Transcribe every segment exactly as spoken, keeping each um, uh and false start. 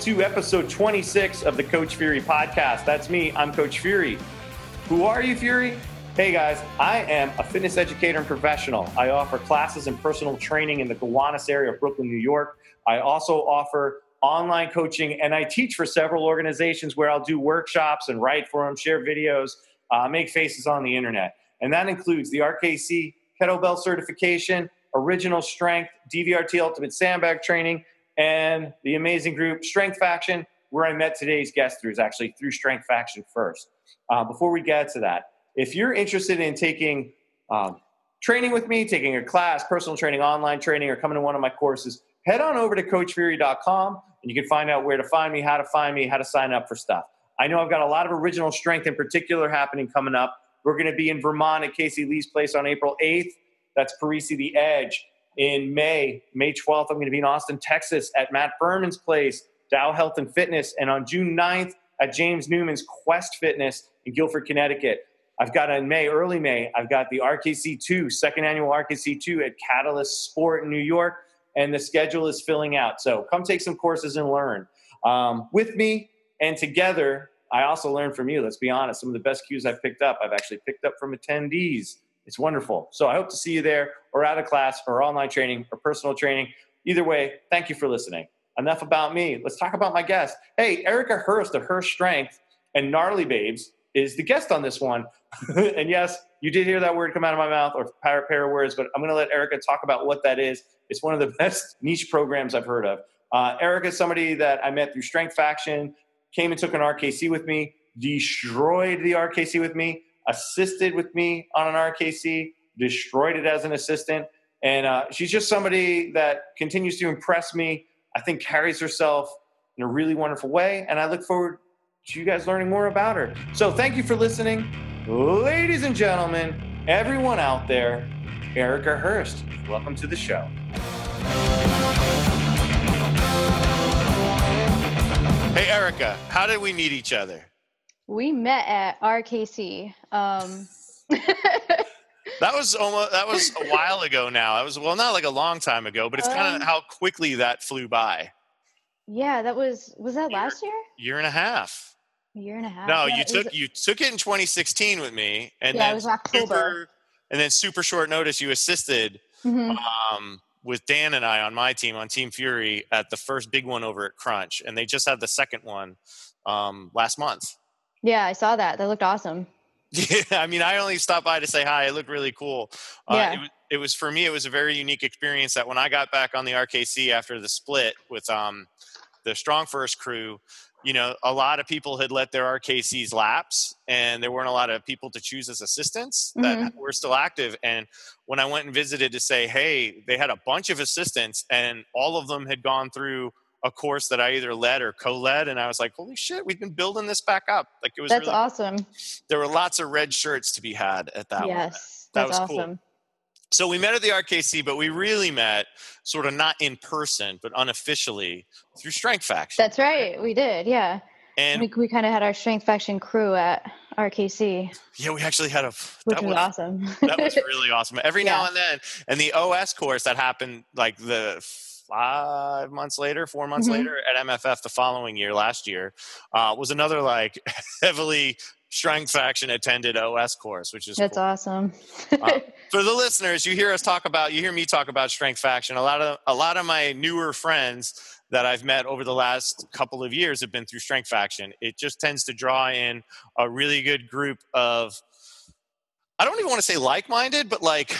to episode twenty-six of the Coach Fury podcast. That's me. I'm Coach Fury. Who are you, Fury? Hey guys, I am a fitness educator and professional. I offer classes and personal training in the Gowanus area of Brooklyn, New York. I also offer online coaching, and I teach for several organizations where I'll do workshops and write for them, share videos, uh, make faces on the internet. And that includes the R K C Kettlebell Certification, Original Strength, D V R T Ultimate Sandbag Training, and the amazing group Strength Faction, where I met today's guest through is actually through Strength Faction first. Uh, before we get to that, if you're interested in taking um, training with me, taking a class, personal training, online training, or coming to one of my courses, head on over to Coach Fury dot com, and you can find out where to find me, how to find me, how to sign up for stuff. I know I've got a lot of Original Strength in particular happening coming up. We're going to be in Vermont at Casey Lee's place on April eighth. That's Parisi the Edge. In May, May twelfth, I'm going to be in Austin, Texas at Matt Berman's place, Dow Health and Fitness. And on June ninth at James Newman's Quest Fitness in Guilford, Connecticut. I've got in May, early May, I've got the R K C two, second annual R K C two at Catalyst Sport in New York. And the schedule is filling out. So come take some courses and learn. Um, with me and together, I also learned from you. Let's be honest. Some of the best cues I've picked up, I've actually picked up from attendees. It's wonderful. So I hope to see you there or out of class or online training or personal training. Either way, thank you for listening. Enough about me. Let's talk about my guest. Hey, Erica Hurst of Hurst Strength and Gnarly Babes is the guest on this one. And yes, you did hear that word come out of my mouth or a pair of words, but I'm going to let Erica talk about what that is. It's one of the best niche programs I've heard of. Uh, Erica is somebody that I met through Strength Faction, came and took an R K C with me, destroyed the R K C with me, assisted with me on an R K C, destroyed it as an assistant. And uh, she's just somebody that continues to impress me, I think carries herself in a really wonderful way. And I look forward to you guys learning more about her. So thank you for listening. Ladies and gentlemen, everyone out there, Erica Hurst, welcome to the show. Hey, Erica, how did we meet each other? We met at R K C. Um... that was almost that was a while ago now. I was well, not like a long time ago, but it's um, kind of how quickly that flew by. Yeah, that was was that year, last year? Year and a half. A year and a half. No, yeah, you took was... you took it in twenty sixteen with me, and yeah, then it was October. Super, and then super short notice, you assisted mm-hmm. um, with Dan and I on my team, on Team Fury, at the first big one over at Crunch. And they just had the second one um, last month. Yeah, I saw that. That looked awesome. Yeah, I mean, I only stopped by to say hi. It looked really cool. Uh, yeah. It, it was, for me, it was a very unique experience that when I got back on the R K C after the split with um, the Strong First crew, you know, a lot of people had let their R K Cs lapse, and there weren't a lot of people to choose as assistants that mm-hmm. were still active. And when I went and visited to say, hey, they had a bunch of assistants, and all of them had gone through a course that I either led or co-led. And I was like, holy shit, we've been building this back up. Like it was That's really, awesome. There were lots of red shirts to be had at that yes, moment. That that's was awesome. Cool. So we met at the R K C, but we really met sort of not in person, but unofficially through Strength Faction. That's right. We did. Yeah. And we, we kind of had our Strength Faction crew at R K C. Yeah, we actually had a... Which that was, was awesome. That was really awesome. Every yeah. now and then. And the O S course that happened like the... Five months later, four months mm-hmm. later at M F F the following year, last year, uh, was another like heavily Strength Faction attended O S course, which is That's cool. awesome. uh, for the listeners, you hear us talk about, you hear me talk about Strength Faction. A lot of a lot of my newer friends that I've met over the last couple of years have been through Strength Faction. It just tends to draw in a really good group of, I don't even want to say like-minded, but like...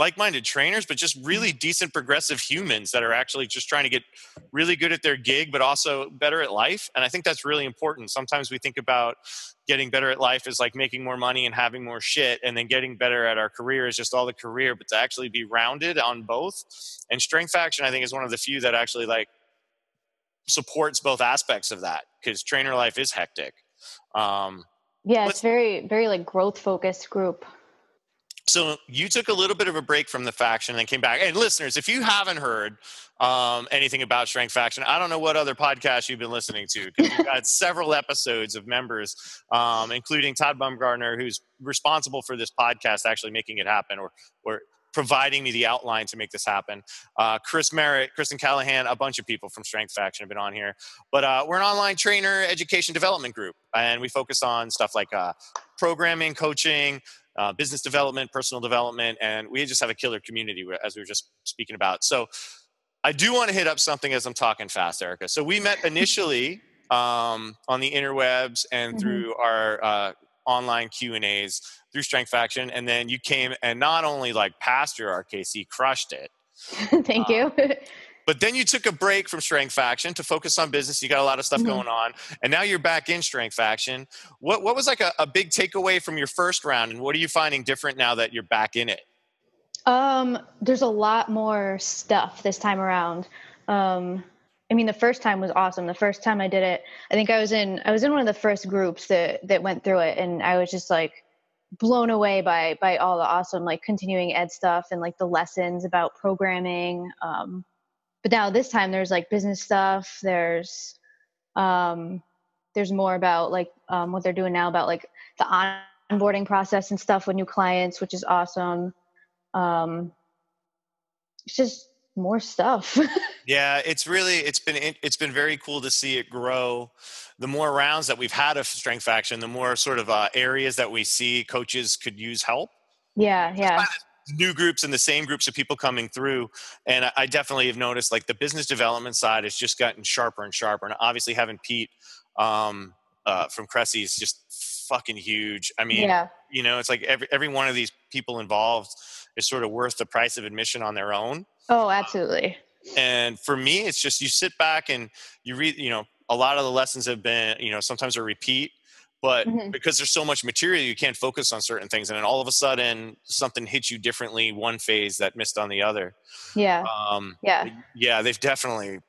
like-minded trainers, but just really decent progressive humans that are actually just trying to get really good at their gig, but also better at life. And I think that's really important. Sometimes we think about getting better at life as like making more money and having more shit, and then getting better at our career is just all the career, but to actually be rounded on both. And Strength Faction, I think, is one of the few that actually like supports both aspects of that, because trainer life is hectic. Um, yeah, it's very, very like growth focused group. So you took a little bit of a break from the faction and then came back. And listeners, if you haven't heard um, anything about Strength Faction, I don't know what other podcasts you've been listening to, because we've got several episodes of members, um, including Todd Baumgardner, who's responsible for this podcast actually making it happen, or or providing me the outline to make this happen. Uh, Chris Merritt, Kristen Callahan, a bunch of people from Strength Faction have been on here. But uh, we're an online trainer education development group, and we focus on stuff like uh, programming, coaching, uh, business development, personal development, and we just have a killer community, as we were just speaking about. So I do want to hit up something as I'm talking fast, Erica. So we met initially um, on the interwebs and mm-hmm. through our uh, online Q and A's through Strength Faction, and then you came and not only like passed your R K C, crushed it. Thank um, you. But then you took a break from Strength Faction to focus on business. You got a lot of stuff mm-hmm. going on, and now you're back in Strength Faction. What what was like a, a big takeaway from your first round, and what are you finding different now that you're back in it? Um, there's a lot more stuff this time around. Um, I mean, the first time was awesome. The first time I did it, I think I was in, I was in one of the first groups that, that went through it. And I was just like blown away by, by all the awesome, like continuing ed stuff and like the lessons about programming. Um, but now this time there's like business stuff. There's, um, there's more about like, um, what they're doing now about like the onboarding process and stuff with new clients, which is awesome. Um, it's just more stuff. Yeah, it's really, it's been, it's been very cool to see it grow. The more rounds that we've had of Strength Faction, the more sort of uh, areas that we see coaches could use help. Yeah. Yeah. New groups and the same groups of people coming through. And I definitely have noticed like the business development side has just gotten sharper and sharper. And obviously having Pete, um, uh, from Cressy is just fucking huge. I mean, yeah. you know, it's like every, every one of these people involved is sort of worth the price of admission on their own. Oh, absolutely. Um, and for me, it's just, you sit back and you read, you know, a lot of the lessons have been, you know, sometimes a repeat, but mm-hmm. because there's so much material, you can't focus on certain things. And then all of a sudden something hits you differently, one phase that missed on the other. Yeah. Um, yeah. Yeah. They've definitely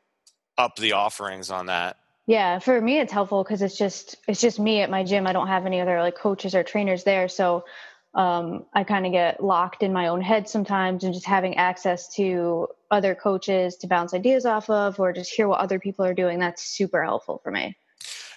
upped the offerings on that. Yeah. For me, it's helpful because it's just, it's just me at my gym. I don't have any other like coaches or trainers there. So Um, I kind of get locked in my own head sometimes, and just having access to other coaches to bounce ideas off of, or just hear what other people are doing. That's super helpful for me.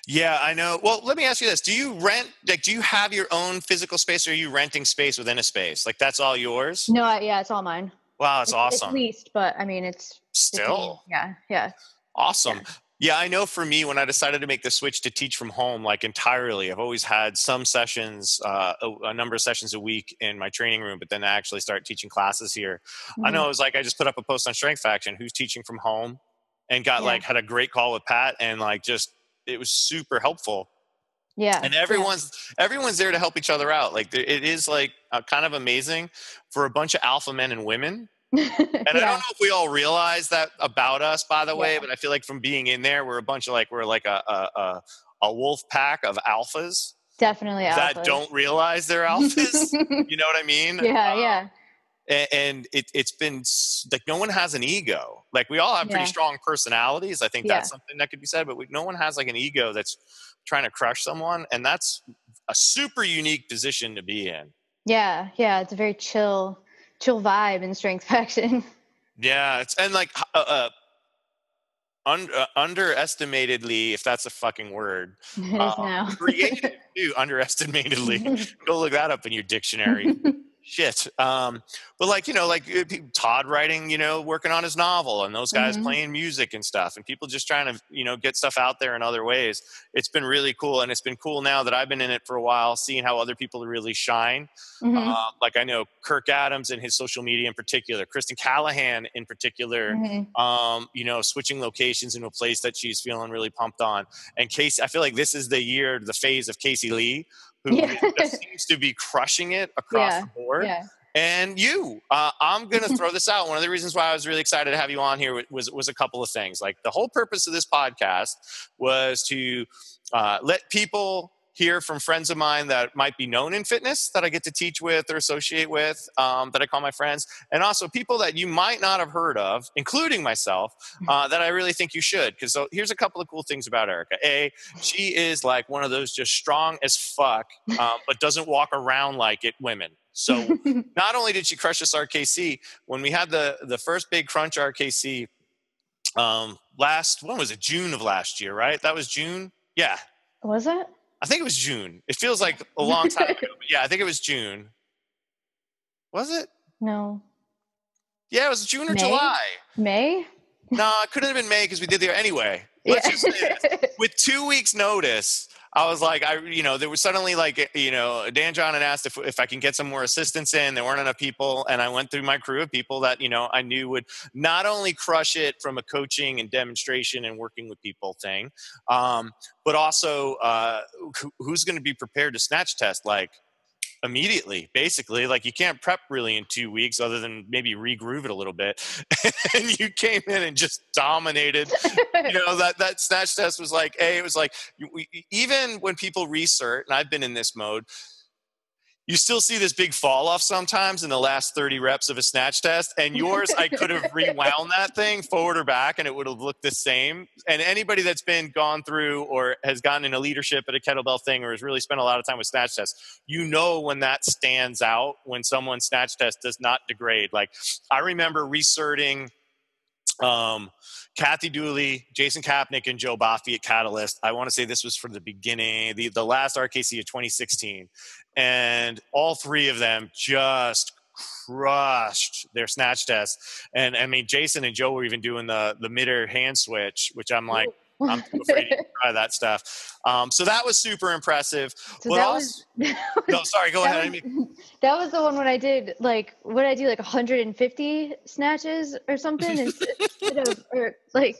Yeah, I know. Well, let me ask you this. Do you rent, like, do you have your own physical space, or are you renting space within a space? Like that's all yours? No. I, yeah, it's all mine. Wow. That's it's, awesome. It's leased, but I mean, it's still, it's, yeah. Yeah. Awesome. Yeah. Yeah, I know for me, when I decided to make the switch to teach from home, like entirely, I've always had some sessions, uh, a, a number of sessions a week in my training room, but then I actually start teaching classes here. Mm-hmm. I know it was like, I just put up a post on Strength Faction, who's teaching from home, and got yeah. like, had a great call with Pat, and like, just, it was super helpful. Yeah. And everyone's, yeah. everyone's there to help each other out. Like it is like uh, kind of amazing for a bunch of alpha men and women. And yeah. I don't know if we all realize that about us, by the way, yeah. but I feel like from being in there, we're a bunch of like, we're like a, a, a wolf pack of alphas. Definitely alphas. That don't realize they're alphas. You know what I mean? Yeah. Um, yeah. And, and it, it's been like, no one has an ego. Like we all have pretty yeah. strong personalities. I think that's yeah. something that could be said, but we, no one has like an ego that's trying to crush someone. And that's a super unique position to be in. Yeah. Yeah. It's a very chill chill vibe in Strength Faction. Yeah. It's, and like, uh, uh, un, uh underestimatedly, if that's a fucking word, it uh, is now. Creative too, underestimatedly. Go look that up in your dictionary. Shit. Um, but like, you know, like Todd writing, you know, working on his novel, and those guys mm-hmm. playing music and stuff, and people just trying to, you know, get stuff out there in other ways. It's been really cool. And it's been cool now that I've been in it for a while, seeing how other people really shine. Mm-hmm. Uh, like I know Kirk Adams and his social media in particular, Kristen Callahan in particular, mm-hmm. um, you know, switching locations into a place that she's feeling really pumped on. And Casey, I feel like this is the year, the phase of Casey Lee, who yeah. just seems to be crushing it across yeah. the board. Yeah. And you, uh, I'm going to throw this out. One of the reasons why I was really excited to have you on here was, was a couple of things. Like the whole purpose of this podcast was to uh, let people hear from friends of mine that might be known in fitness that I get to teach with or associate with, um, that I call my friends, and also people that you might not have heard of, including myself, uh, that I really think you should. Because so here's a couple of cool things about Erica. A, she is like one of those just strong as fuck, um, but doesn't walk around like it women. So not only did she crush this R K C, when we had the, the first big Crunch R K C um, last, when was it? June of last year, right? That was June? Yeah. Was it? I think it was June. It feels like a long time ago. But yeah, I think it was June. Was it? No. Yeah, it was June or May? July. May? No, nah, it couldn't have been May because we did the anyway. Let's yeah. just say this. With two weeks' notice, I was like, I, you know, there was suddenly like, you know, Dan John had asked if if I can get some more assistance in. There weren't enough people, and I went through my crew of people that, you know, I knew would not only crush it from a coaching and demonstration and working with people thing, um, but also uh, who, who's going to be prepared to snatch test like immediately, basically. Like, you can't prep really in two weeks other than maybe regroove it a little bit. And you came in and just dominated. You know, that, that snatch test was like, hey, it was like, we, even when people recert, and I've been in this mode, you still see this big fall off sometimes in the last thirty reps of a snatch test. And yours, I could have rewound that thing forward or back and it would have looked the same. And anybody that's been gone through or has gotten into leadership at a kettlebell thing or has really spent a lot of time with snatch tests, you know when that stands out, when someone's snatch test does not degrade. Like, I remember recerting um, Kathy Dooley, Jason Kapnick, and Joe Boffy at Catalyst. I want to say this was for the beginning, the, the last R K C of twenty sixteen. And all three of them just crushed their snatch tests. And I mean, Jason and Joe were even doing the, the mid-air hand switch, which I'm like, I'm too afraid to try that stuff. Um, so that was super impressive. So what that else? Was, that was, no, sorry, go that ahead. Was, that was the one when I did like, what did I do? Like one hundred fifty snatches or something? Instead of, or like,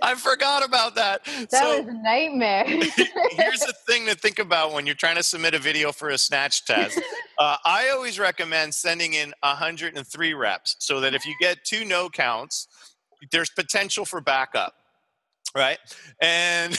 I forgot about that. That so, was a nightmare. Here's the thing to think about when you're trying to submit a video for a snatch test. Uh, I always recommend sending in one hundred three reps so that if you get two no counts, there's potential for backup. Right. And,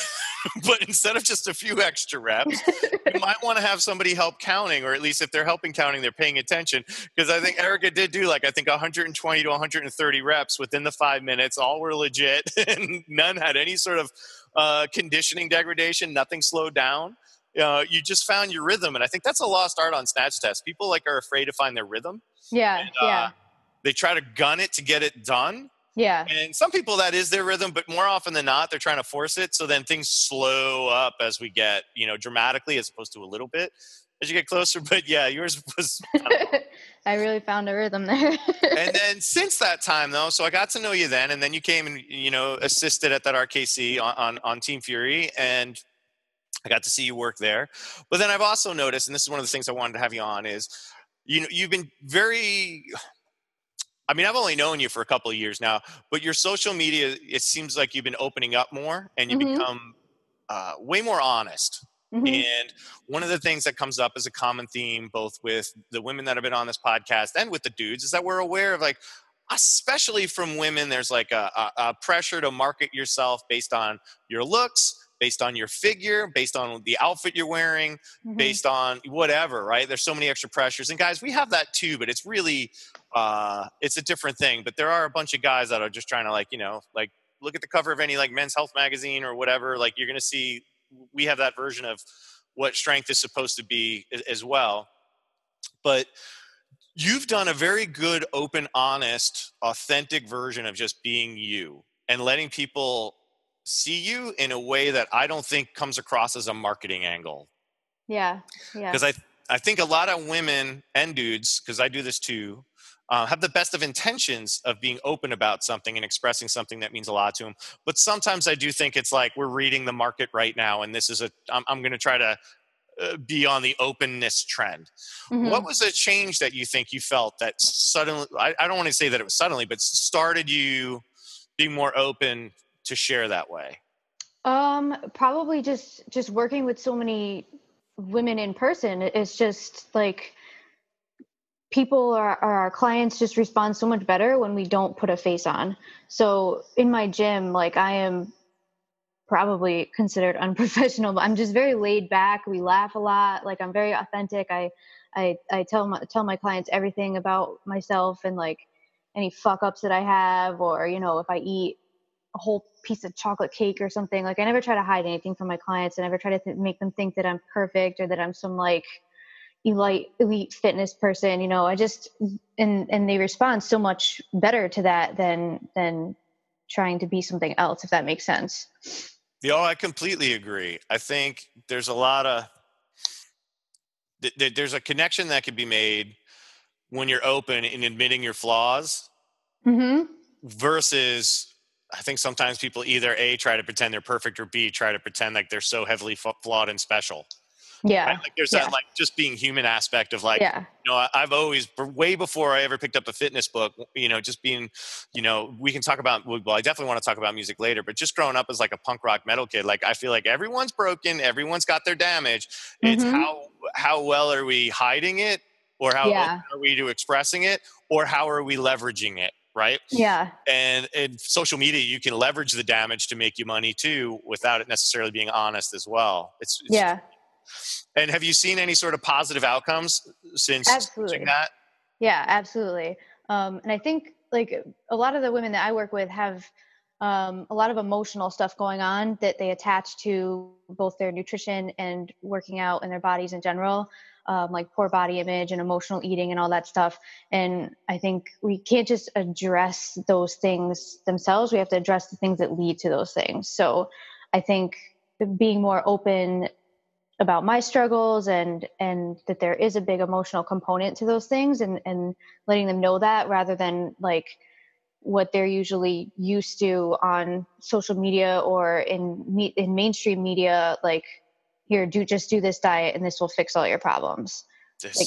but instead of just a few extra reps, you might want to have somebody help counting, or at least if they're helping counting, they're paying attention. Because I think Erica did do like, I think one hundred twenty to one hundred thirty reps within the five minutes, all were legit, and none had any sort of uh, conditioning degradation, nothing slowed down. Uh, you just found your rhythm. And I think that's a lost art on snatch tests. People like are afraid to find their rhythm. Yeah. And, uh, yeah. They try to gun it to get it done. Yeah. And some people, that is their rhythm, but more often than not, they're trying to force it. So then things slow up as we get, you know, dramatically as opposed to a little bit as you get closer. But yeah, yours was. I, I really found a rhythm there. And then since that time, though, so I got to know you then, and then you came and, you know, assisted at that R K C on, on, on Team Fury, and I got to see you work there. But then I've also noticed, and this is one of the things I wanted to have you on, is, you know, you've been very... I mean, I've only known you for a couple of years now, but your social media, it seems like you've been opening up more, and you mm-hmm. become uh, way more honest. Mm-hmm. And one of the things that comes up as a common theme, both with the women that have been on this podcast and with the dudes, is that we're aware of, like, especially from women, there's like a, a, a pressure to market yourself based on your looks, based on your figure, based on the outfit you're wearing, mm-hmm. based on whatever, right? There's so many extra pressures. And guys, we have that too, but it's really, uh, it's a different thing. But there are a bunch of guys that are just trying to, like, you know, like, look at the cover of any like Men's Health magazine or whatever. Like, you're going to see, we have that version of what strength is supposed to be as well. But you've done a very good, open, honest, authentic version of just being you and letting people see you in a way that I don't think comes across as a marketing angle. Yeah. Yeah. Because I, I think a lot of women and dudes, because I do this too, uh, have the best of intentions of being open about something and expressing something that means a lot to them. But sometimes I do think it's like, we're reading the market right now, and this is a, I'm, I'm going to try to uh, be on the openness trend. Mm-hmm. What was a change that you think you felt that suddenly, I, I don't want to say that it was suddenly, but started you being more open to share that way? Um, probably just, just working with so many women in person. It's just like people or our clients just respond so much better when we don't put a face on. So in my gym, like, I am probably considered unprofessional, but I'm just very laid back. We laugh a lot. Like, I'm very authentic. I, I, I tell my, tell my clients everything about myself and like any fuck ups that I have, or, you know, if I eat a whole piece of chocolate cake or something. Like, I never try to hide anything from my clients. I never try to th- make them think that I'm perfect or that I'm some like elite, elite fitness person. You know, I just, and, and they respond so much better to that than, than trying to be something else, if that makes sense. Yeah, I completely agree. I think there's a lot of, th- th- there's a connection that can be made when you're open in admitting your flaws mm-hmm. versus I think sometimes people either A, try to pretend they're perfect, or B, try to pretend like they're so heavily flawed and special. Yeah. Right? Like there's yeah. that like just being human aspect of like, yeah. you know, I've always, way before I ever picked up a fitness book, you know, just being, you know, we can talk about, well, I definitely want to talk about music later, but just growing up as like a punk rock metal kid, like I feel like everyone's broken, everyone's got their damage. It's mm-hmm. how, how well are we hiding it, or how yeah. open are we to expressing it, or how are we leveraging it? Right. Yeah. And in social media, you can leverage the damage to make you money too, without it necessarily being honest as well. It's, it's yeah. And have you seen any sort of positive outcomes since absolutely. Doing that? Yeah, absolutely. Um, and I think like a lot of the women that I work with have um, a lot of emotional stuff going on that they attach to both their nutrition and working out and their bodies in general. Um, like poor body image and emotional eating and all that stuff. And I think we can't just address those things themselves. We have to address the things that lead to those things. So I think being more open about my struggles and, and that there is a big emotional component to those things, and, and letting them know that, rather than like what they're usually used to on social media or in me- in mainstream media, like, here, do just do this diet and this will fix all your problems. This,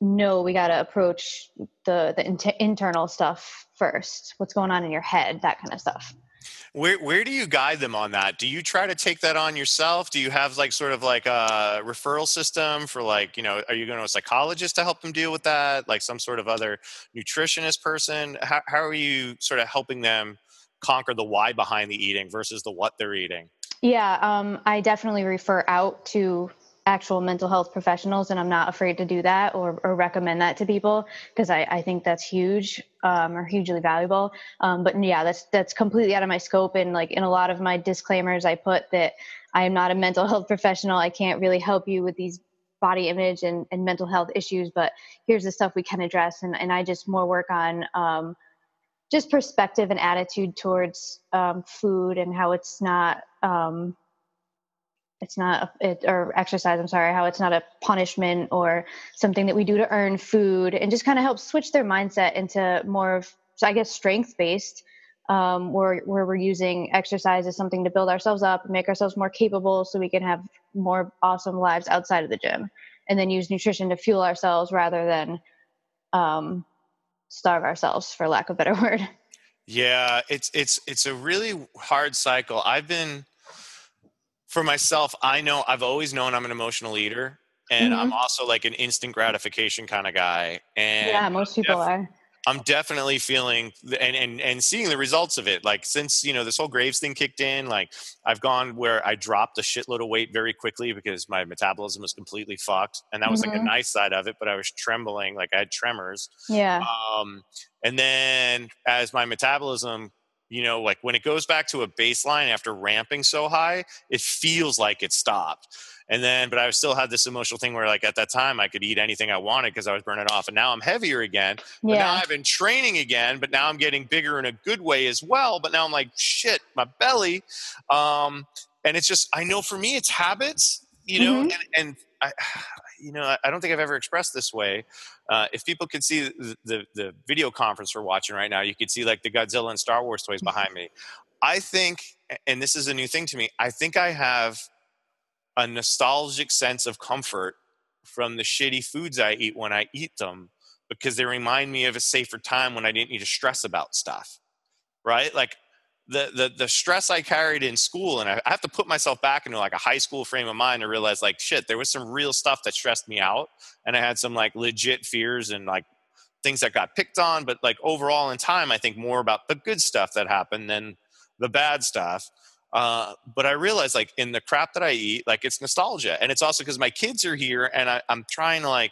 like, no, we got to approach the, the inter- internal stuff first. What's going on in your head, that kind of stuff. Where, where do you guide them on that? Do you try to take that on yourself? Do you have like sort of like a referral system for like, you know, are you going to a psychologist to help them deal with that? Like some sort of other nutritionist person? How, how are you sort of helping them conquer the why behind the eating versus the what they're eating? Yeah, um, I definitely refer out to actual mental health professionals, and I'm not afraid to do that or, or recommend that to people, because I, I think that's huge um, or hugely valuable. Um, but yeah, that's that's completely out of my scope. And like in a lot of my disclaimers, I put that I am not a mental health professional. I can't really help you with these body image and, and mental health issues, but here's the stuff we can address. And, and I just more work on um, just perspective and attitude towards um, food and how it's not um, it's not, a, it, or exercise, I'm sorry, how it's not a punishment or something that we do to earn food, and just kind of help switch their mindset into more of, so I guess, strength-based, um, where, where we're using exercise as something to build ourselves up and make ourselves more capable so we can have more awesome lives outside of the gym, and then use nutrition to fuel ourselves rather than, um, starve ourselves, for lack of a better word. Yeah. It's, it's, it's a really hard cycle. I've been, for myself, I know I've always known I'm an emotional eater, and mm-hmm. I'm also like an instant gratification kind of guy. And yeah, most people def- are. I'm definitely feeling and, and, and seeing the results of it. Like since, you know, this whole Graves thing kicked in, like I've gone where I dropped a shitload of weight very quickly because my metabolism was completely fucked. And that was mm-hmm. like a nice side of it, but I was trembling. Like I had tremors. Yeah. Um, and then as my metabolism, you know, like when it goes back to a baseline after ramping so high, it feels like it stopped. And then, but I still had this emotional thing where like at that time I could eat anything I wanted because I was burning off, and now I'm heavier again. But yeah. now I've been training again, but now I'm getting bigger in a good way as well. But now I'm like, shit, my belly. Um, and it's just, I know for me, it's habits, you know, mm-hmm. and, and I, you know, I don't think I've ever expressed this way. Uh, if people could see the, the, the video conference we're watching right now, you could see like the Godzilla and Star Wars toys behind me. I think, and this is a new thing to me, I think I have a nostalgic sense of comfort from the shitty foods I eat when I eat them, because they remind me of a safer time when I didn't need to stress about stuff. Right? Like the, the, the stress I carried in school, and I, I have to put myself back into like a high school frame of mind to realize like, shit, there was some real stuff that stressed me out. And I had some like legit fears and like things that got picked on, but like overall in time, I think more about the good stuff that happened than the bad stuff. Uh, but I realized like in the crap that I eat, like it's nostalgia. And it's also because my kids are here, and I, I'm trying to like,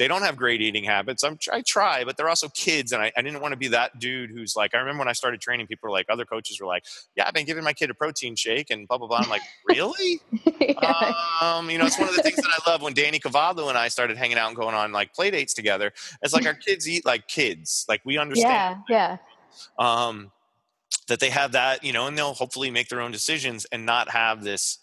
they don't have great eating habits. I'm, I try, but they're also kids. And I, I didn't want to be that dude who's like, I remember when I started training, people were like, other coaches were like, yeah, I've been giving my kid a protein shake and blah, blah, blah. I'm like, really? yeah. Um, you know, it's one of the things that I love. When Danny Cavallo and I started hanging out and going on like play dates together, it's like our kids eat like kids. Like we understand. Yeah. Yeah. Um, that they have that, you know, and they'll hopefully make their own decisions and not have this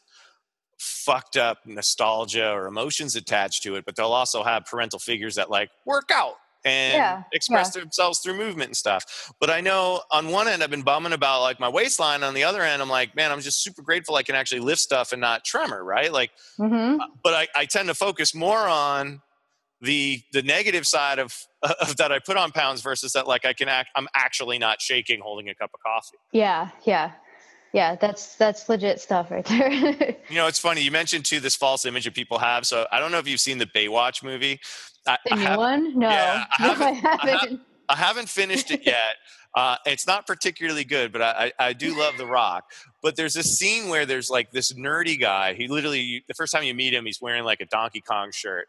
fucked up nostalgia or emotions attached to it, but they'll also have parental figures that like work out and yeah, express yeah. themselves through movement and stuff. But I know on one end, I've been bumming about like my waistline. On the other end, I'm like, man, I'm just super grateful I can actually lift stuff and not tremor, right? Like, mm-hmm. but I, I tend to focus more on the the negative side of, of that I put on pounds versus that like I can act, I'm actually not shaking holding a cup of coffee. Yeah, yeah. Yeah, that's that's legit stuff right there. You know, it's funny. You mentioned, too, this false image that people have. So I don't know if you've seen the Baywatch movie. I, the I new one? No. Yeah, I, no haven't, I, haven't. I, ha- I haven't finished it yet. Uh, it's not particularly good, but I, I, I do love The Rock. But there's this scene where there's, like, this nerdy guy. He literally – the first time you meet him, he's wearing, like, a Donkey Kong shirt.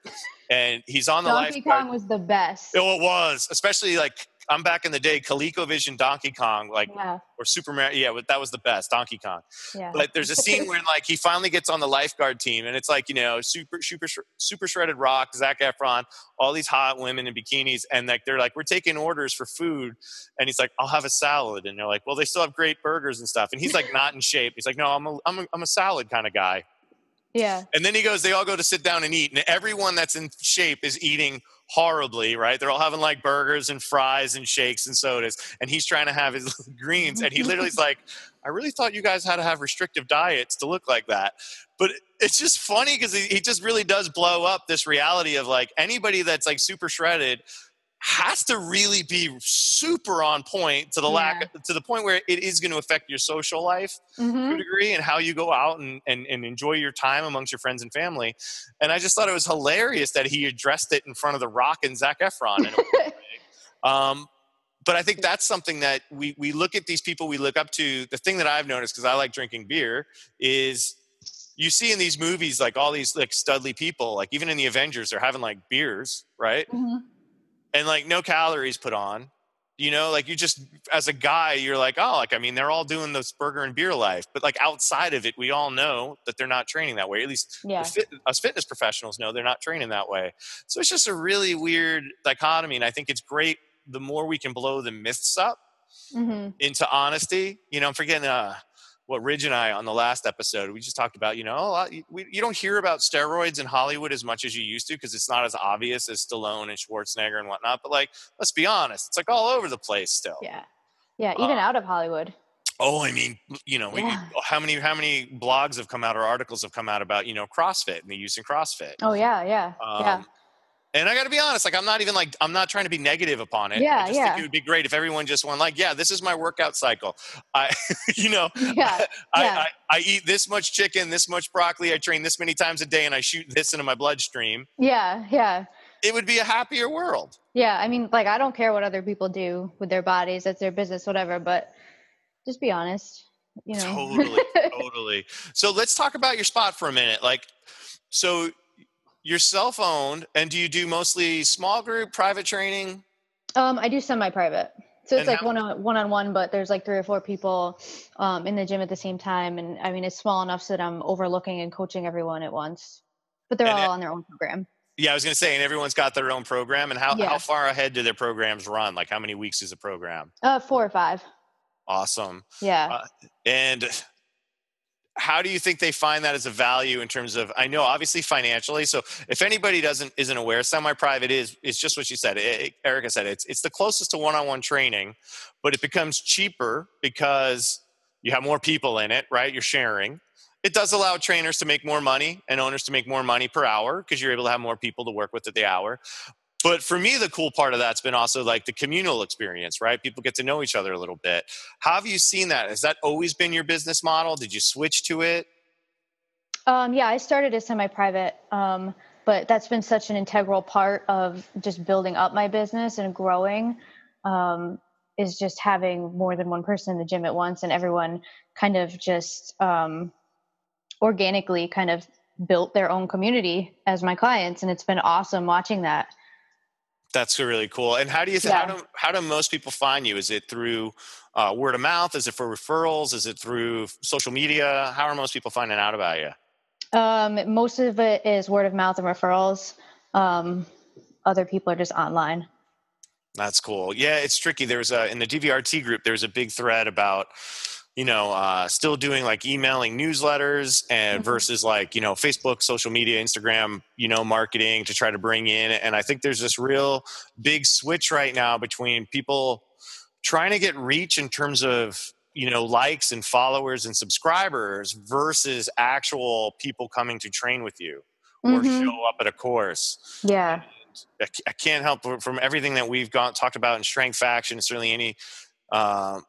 And he's on the lifeguard. Donkey Kong was the best. Oh, it was. Especially, like – I'm back in the day, ColecoVision, Donkey Kong, like, yeah. or Superman. Yeah, that was the best, Donkey Kong. Yeah. But there's a scene where, like, he finally gets on the lifeguard team, and it's like, you know, super, super, super shredded Rock, Zac Efron, all these hot women in bikinis, and like they're like, we're taking orders for food, and he's like, I'll have a salad, and they're like, well, they still have great burgers and stuff, and he's like, not in shape. He's like, no, I'm a, I'm a, I'm a salad kind of guy. Yeah. And then he goes, they all go to sit down and eat, and everyone that's in shape is eating horribly, right? They're all having like burgers and fries and shakes and sodas, and he's trying to have his greens, and he literally's like, I really thought you guys had to have restrictive diets to look like that. But it's just funny because he, he just really does blow up this reality of like anybody that's like super shredded has to really be super on point to the yeah. lack to the point where it is going to affect your social life mm-hmm. to a degree and how you go out and, and, and enjoy your time amongst your friends and family. And I just thought it was hilarious that he addressed it in front of The Rock and Zac Efron. In a um, but I think that's something that we, we look at these people we look up to. The thing that I've noticed, because I like drinking beer, is you see in these movies, like all these like studly people, like even in the Avengers, they're having like beers, right? Mm-hmm. And, like, no calories put on, you know, like you just, as a guy, you're like, oh, like, I mean, they're all doing this burger and beer life. But, like, outside of it, we all know that they're not training that way. At least yeah. fit, us fitness professionals know they're not training that way. So it's just a really weird dichotomy. And I think it's great the more we can blow the myths up mm-hmm. into honesty. You know, I'm forgetting uh, what Ridge and I on the last episode, we just talked about, you know, a lot, we, you don't hear about steroids in Hollywood as much as you used to because it's not as obvious as Stallone and Schwarzenegger and whatnot. But like, let's be honest, it's like all over the place still. Yeah. Yeah. Even um, out of Hollywood. Oh, I mean, you know, we, yeah. how many, how many blogs have come out or articles have come out about, you know, CrossFit and the use in CrossFit. Oh yeah. Yeah. Um, yeah. And I got to be honest, like, I'm not even like, I'm not trying to be negative upon it. Yeah, I just yeah. think it would be great if everyone just went like, yeah, this is my workout cycle. I, you know, yeah, I, yeah. I, I, I eat this much chicken, this much broccoli. I train this many times a day and I shoot this into my bloodstream. Yeah. Yeah. It would be a happier world. Yeah. I mean, like, I don't care what other people do with their bodies. That's their business, whatever, but just be honest, you know. Totally. Totally. So let's talk about your spot for a minute. Like, so you're self-owned, and do you do mostly small group, private training? Um, I do semi-private. So it's and like how- one on, one-on-one, but there's like three or four people um, in the gym at the same time. And I mean, it's small enough so that I'm overlooking and coaching everyone at once. But they're and all it- on their own program. Yeah, I was going to say, and everyone's got their own program. And how, yeah. how far ahead do their programs run? Like how many weeks is a program? Uh, four or five. Awesome. Yeah. Uh, and... how do you think they find that as a value in terms of, I know obviously financially. So if anybody doesn't, isn't aware, semi-private is, it's just what you said. It, it, Erica said, it's, it's the closest to one-on-one training, but it becomes cheaper because you have more people in it, right? You're sharing. It does allow trainers to make more money and owners to make more money per hour because you're able to have more people to work with at the hour. But for me, the cool part of that's been also like the communal experience, right? People get to know each other a little bit. How have you seen that? Has that always been your business model? Did you switch to it? Um, yeah, I started as semi-private, um, but that's been such an integral part of just building up my business and growing um, is just having more than one person in the gym at once, and everyone kind of just um, organically kind of built their own community as my clients. And it's been awesome watching that. That's really cool. And how do you th- yeah. how do how do most people find you? Is it through uh, word of mouth? Is it for referrals? Is it through social media? How are most people finding out about you? Um, most of it is word of mouth and referrals. Um, other people are just online. That's cool. Yeah, it's tricky. There was a in the D V R T group, there was a big thread about, you know, uh, still doing like emailing newsletters and versus like, you know, Facebook, social media, Instagram, you know, marketing to try to bring in. And I think there's this real big switch right now between people trying to get reach in terms of, you know, likes and followers and subscribers versus actual people coming to train with you or mm-hmm. show up at a course. Yeah. And I can't help from everything that we've got talked about in Strength Faction, certainly any, um,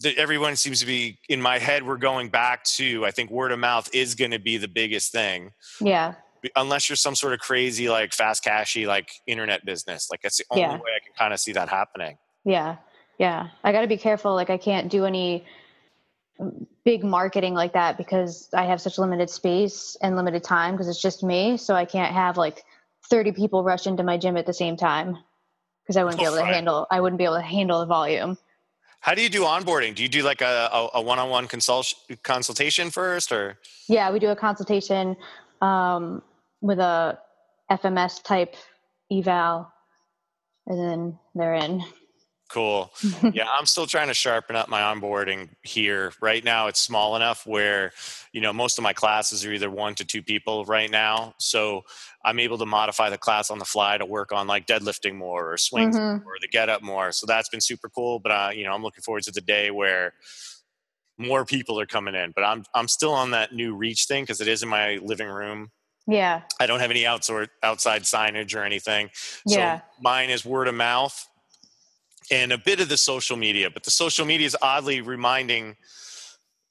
that everyone seems to be in my head. We're going back to, I think word of mouth is going to be the biggest thing. Yeah. Unless you're some sort of crazy, like fast cashy, like internet business. Like that's the only yeah. way I can kind of see that happening. Yeah. Yeah. I got to be careful. Like I can't do any big marketing like that because I have such limited space and limited time because it's just me. So I can't have like thirty people rush into my gym at the same time because I wouldn't oh, be able right. to handle, I wouldn't be able to handle the volume. How do you do onboarding? Do you do like a, a, a one-on-one consult consultation first or? Yeah, we do a consultation um, with a F M S type eval and then they're in. Cool. Yeah. I'm still trying to sharpen up my onboarding here. Right now it's small enough where, you know, most of my classes are either one to two people right now. So I'm able to modify the class on the fly to work on like deadlifting more or swings mm-hmm. more, or the get up more. So that's been super cool. But, uh, you know, I'm looking forward to the day where more people are coming in, but I'm, I'm still on that new reach thing. Cause it is in my living room. Yeah. I don't have any outsour- outside signage or anything. Yeah. So mine is word of mouth. And a bit of the social media, but the social media is oddly reminding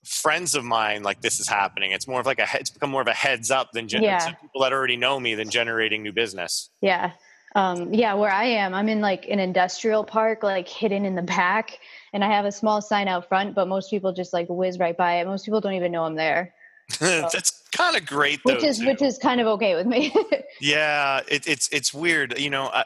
friends of mine like this is happening. It's more of like a it's become more of a heads up than gen- yeah. to people that already know me than generating new business. Yeah, um, yeah. Where I am, I'm in like an industrial park, like hidden in the back, and I have a small sign out front, but most people just like whiz right by it. Most people don't even know I'm there. So. That's kind of great, though, which is too. which is kind of okay with me. Yeah, it, it's it's weird, you know. I,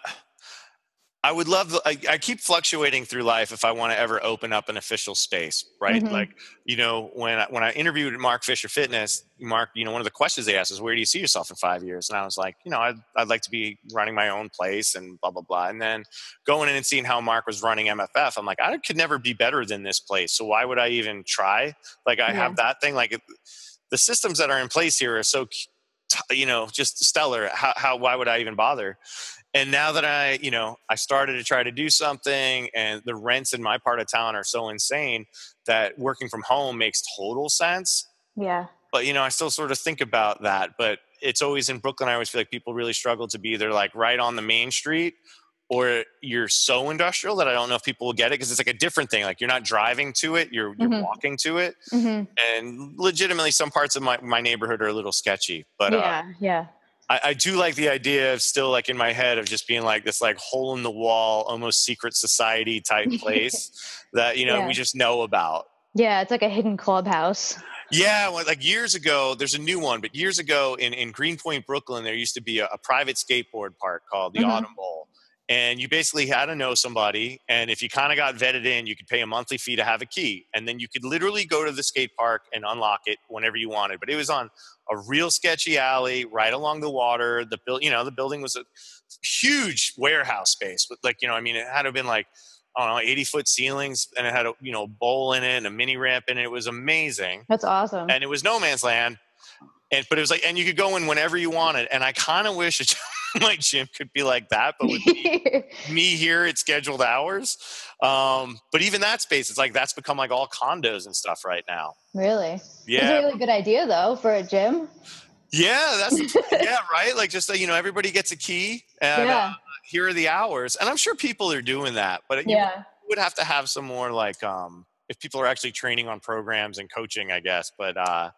I would love, I, I keep fluctuating through life if I want to ever open up an official space, right? Mm-hmm. Like, you know, when I, when I interviewed Mark Fisher Fitness, Mark, you know, one of the questions they asked is, where do you see yourself in five years? And I was like, you know, I'd, I'd like to be running my own place and blah, blah, blah. And then going in and seeing how Mark was running M F F, I'm like, I could never be better than this place. So why would I even try? Like, I yeah. have that thing. Like it, the systems that are in place here are so, you know, just stellar. How, how, why would I even bother? And now that I, you know, I started to try to do something and the rents in my part of town are so insane that working from home makes total sense. Yeah. But, you know, I still sort of think about that. But it's always in Brooklyn, I always feel like people really struggle to be either like right on the main street or you're so industrial that I don't know if people will get it because it's like a different thing. Like you're not driving to it, you're mm-hmm. you're walking to it. Mm-hmm. And legitimately some parts of my, my neighborhood are a little sketchy. But yeah, uh, yeah. I, I do like the idea of still like in my head of just being like this like hole in the wall, almost secret society type place that, you know, yeah. we just know about. Yeah. It's like a hidden clubhouse. Yeah. Well, like years ago, there's a new one, but years ago in, in Greenpoint, Brooklyn, there used to be a, a private skateboard park called the mm-hmm. Autumn Bowl. And you basically had to know somebody. And if you kind of got vetted in, you could pay a monthly fee to have a key. And then you could literally go to the skate park and unlock it whenever you wanted. But it was on a real sketchy alley right along the water. The build, you know, the building was a huge warehouse space. But like, you know, I mean, it had to have been like, I don't know, eighty foot ceilings and it had a, you know, bowl in it and a mini ramp in it. It was amazing. That's awesome. And it was no man's land. And, but it was like, and you could go in whenever you wanted. And I kind of wish it, my gym could be like that, but with me, me here at scheduled hours. Um, but even that space, it's like, that's become like all condos and stuff right now. Really? Yeah. That's a really good idea though, for a gym. Yeah. That's yeah. Right. Like just so, you know, everybody gets a key and yeah. uh, here are the hours. And I'm sure people are doing that, but it, yeah. you would have to have some more like, um, if people are actually training on programs and coaching, I guess, but, uh,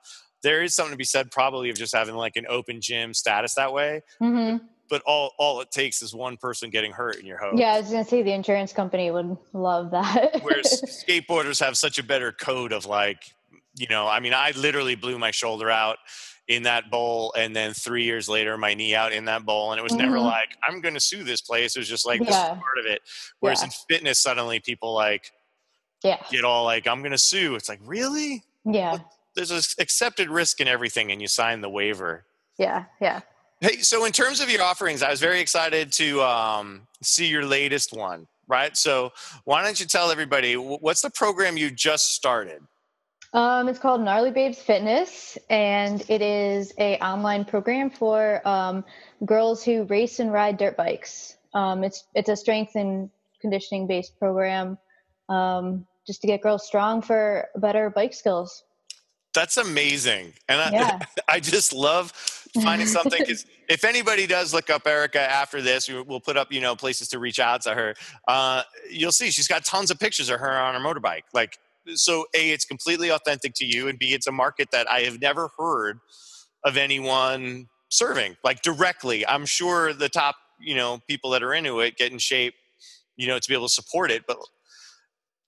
there is something to be said probably of just having like an open gym status that way. Mm-hmm. But all, all it takes is one person getting hurt in your home. Yeah, I was going to say the insurance company would love that. Whereas skateboarders have such a better code of like, you know, I mean, I literally blew my shoulder out in that bowl. And then three years later, my knee out in that bowl. And it was mm-hmm. never like, I'm going to sue this place. It was just like, yeah. this is part of it. Whereas yeah. in fitness, suddenly people like yeah. get all like, I'm going to sue. It's like, really? Yeah. What? There's an accepted risk in everything and you sign the waiver. Yeah, yeah. Hey, so in terms of your offerings, I was very excited to um, see your latest one, right? So why don't you tell everybody, what's the program you just started? Um, it's called Gnarly Babes Fitness, and it is a online program for um, girls who race and ride dirt bikes. Um, it's it's a strength and conditioning based program, um, just to get girls strong for better bike skills. That's amazing. And yeah. I, I just love finding something. Cause if anybody does look up Erica after this, we'll put up, you know, places to reach out to her. Uh, you'll see she's got tons of pictures of her on her motorbike. Like, so A, it's completely authentic to you, and B, it's a market that I have never heard of anyone serving, like, directly. I'm sure the top, you know, people that are into it get in shape, you know, to be able to support it. But,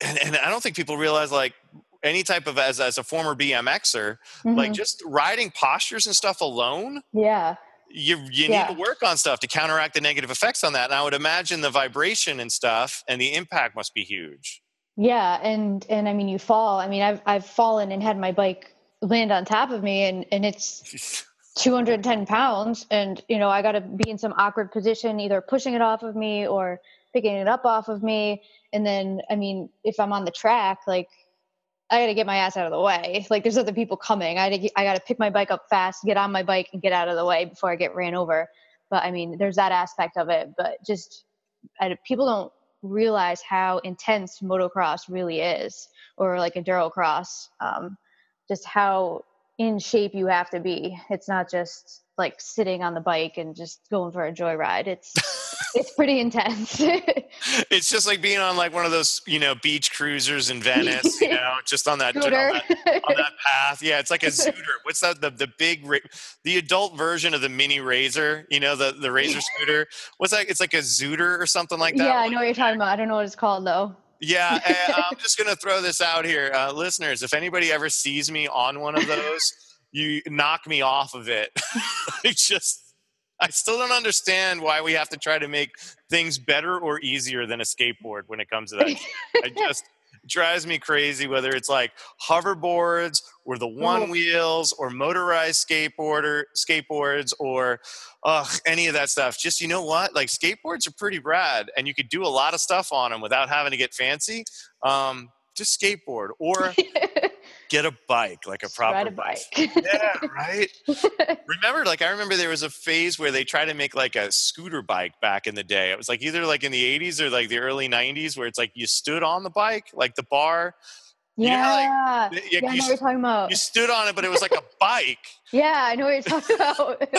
and, and I don't think people realize, like, any type of, as, as a former B M Xer, mm-hmm. like, just riding postures and stuff alone. Yeah. You, you yeah. need to work on stuff to counteract the negative effects on that. And I would imagine the vibration and stuff and the impact must be huge. Yeah. And, and I mean, you fall, I mean, I've, I've fallen and had my bike land on top of me, and, and it's two hundred ten pounds. And, you know, I got to be in some awkward position, either pushing it off of me or picking it up off of me. And then, I mean, if I'm on the track, like, I got to get my ass out of the way. Like, there's other people coming. I gotta, I got to pick my bike up fast, get on my bike, and get out of the way before I get ran over. But I mean, there's that aspect of it, but just I, people don't realize how intense motocross really is, or like endurocross, um, just how in shape you have to be. It's not just like sitting on the bike and just going for a joyride. It's, it's pretty intense. It's just like being on like one of those, you know, beach cruisers in Venice, you know, just on that, on that, on that path. Yeah. It's like a Zooter. What's that? The, the big, the adult version of the mini Razor, you know, the, the Razor scooter. What's that? It's like a Zooter or something like that. Yeah. I know what you're talking about. I don't know what it's called though. Yeah. And I'm just going to throw this out here. Uh, listeners, if anybody ever sees me on one of those, you knock me off of it. It just, I still don't understand why we have to try to make things better or easier than a skateboard when it comes to that. It just drives me crazy, whether it's like hoverboards or the one wheels or motorized skateboarder skateboards or uh, any of that stuff. Just, you know what? Like, skateboards are pretty rad, and you could do a lot of stuff on them without having to get fancy. Um, just skateboard or... Get a bike, like a proper ride a bike. bike. Yeah, right? Remember, like, I remember there was a phase where they tried to make, like, a scooter bike back in the day. It was, like, either, like, in the eighties or, like, the early nineties, where it's, like, you stood on the bike, like, the bar. Yeah. You know, like, yeah, you, I know what you're talking about. You stood on it, but it was, like, a bike. Yeah, I know what you're talking about.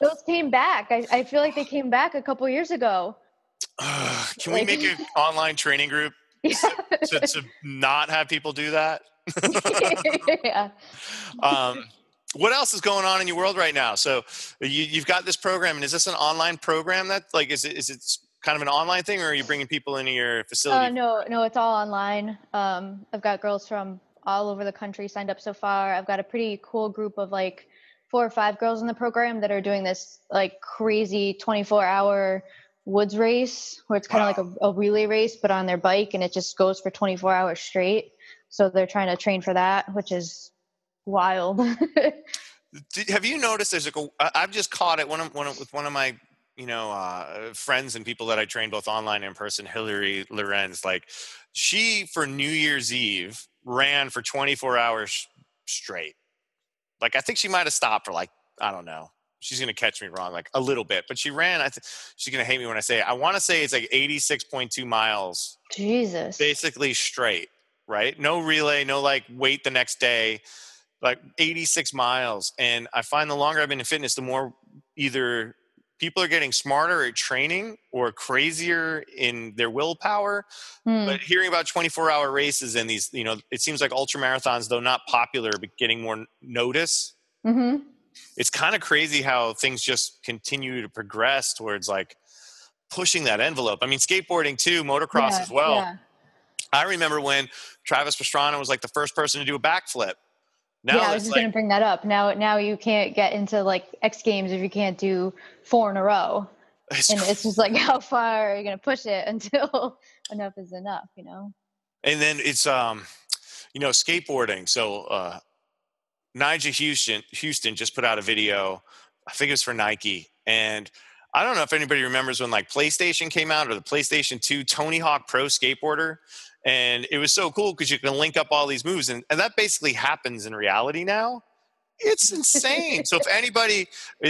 Those came back. I, I feel like they came back a couple years ago. Uh, can like... we make an online training group yeah. to, to, to not have people do that? yeah. Um, what else is going on in your world right now? So you, you've got this program, and is this an online program that, like, is it, is it kind of an online thing, or are you bringing people into your facility? Uh, no, no, it's all online. Um, I've got girls from all over the country signed up so far. I've got a pretty cool group of like four or five girls in the program that are doing this like crazy twenty-four hour woods race, where it's kind of wow. like a, a relay race, but on their bike, and it just goes for twenty-four hours straight. So they're trying to train for that, which is wild. Have you noticed there's like a, I've just caught it one of, one of, with one of my, you know, uh, friends and people that I train both online and in person, Hillary Lorenz, like she for New Year's Eve ran for twenty-four hours straight. Like, I think she might've stopped for like, I don't know. She's going to catch me wrong, like a little bit, but she ran, I th- she's going to hate me when I say it. I want to say it's like eighty-six point two miles. Jesus. Basically straight. Right? No relay, no like wait the next day, like eighty-six miles. And I find the longer I've been in fitness, the more either people are getting smarter at training or crazier in their willpower. Mm. But hearing about twenty-four hour races and these, you know, it seems like ultra marathons, though not popular, but getting more notice. Mm-hmm. It's kind of crazy how things just continue to progress towards like pushing that envelope. I mean, skateboarding too, motocross yeah, as well. Yeah. I remember when Travis Pastrana was like the first person to do a backflip. Now yeah, I was just like, going to bring that up. Now, now you can't get into like X Games if you can't do four in a row. It's and cr- it's just like, how far are you going to push it until enough is enough, you know? And then it's, um, you know, skateboarding. So uh, Nigel Houston, Houston just put out a video. I think it was for Nike. And I don't know if anybody remembers when like PlayStation came out, or the PlayStation two Tony Hawk Pro Skateboarder. And it was so cool because you can link up all these moves. And, and that basically happens in reality now. It's insane. So if anybody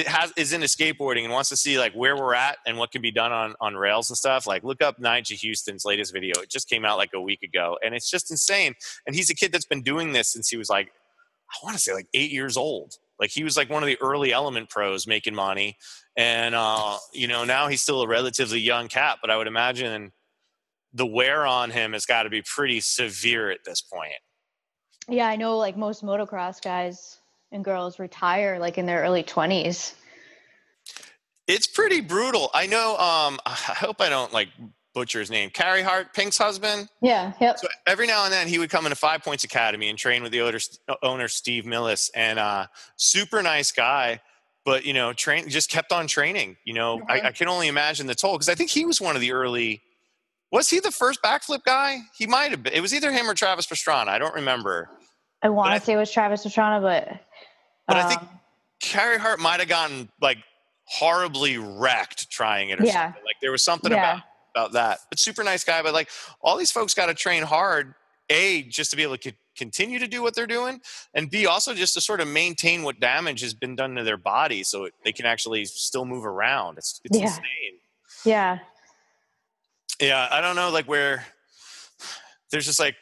has, is into skateboarding and wants to see like where we're at and what can be done on, on rails and stuff, like look up Nigel Houston's latest video. It just came out like a week ago, and it's just insane. And he's a kid that's been doing this since he was like, I want to say like eight years old. Like he was like one of the early element pros making money. And, uh, you know, now he's still a relatively young cat, but I would imagine the wear on him has got to be pretty severe at this point. Yeah. I know like most motocross guys and girls retire like in their early twenties. It's pretty brutal. I know. Um, I hope I don't like butcher his name. Carrie Hart, Pink's husband. Yeah. Yep. So every now and then he would come into Five Points Academy and train with the owner, Steve Millis, and uh super nice guy, but you know, train just kept on training, you know, mm-hmm. I, I can only imagine the toll. Cause I think he was one of the early, was he the first backflip guy? He might've been, it was either him or Travis Pastrana. I don't remember. I want to say it was Travis Pastrana, but But I think um, Carrie Hart might have gotten like horribly wrecked trying it or yeah. something. Like there was something yeah. about, about that. But super nice guy. But like all these folks got to train hard, A, just to be able to c- continue to do what they're doing, and B, also just to sort of maintain what damage has been done to their body so it, they can actually still move around. It's, it's yeah. insane. Yeah. Yeah. I don't know like where there's just like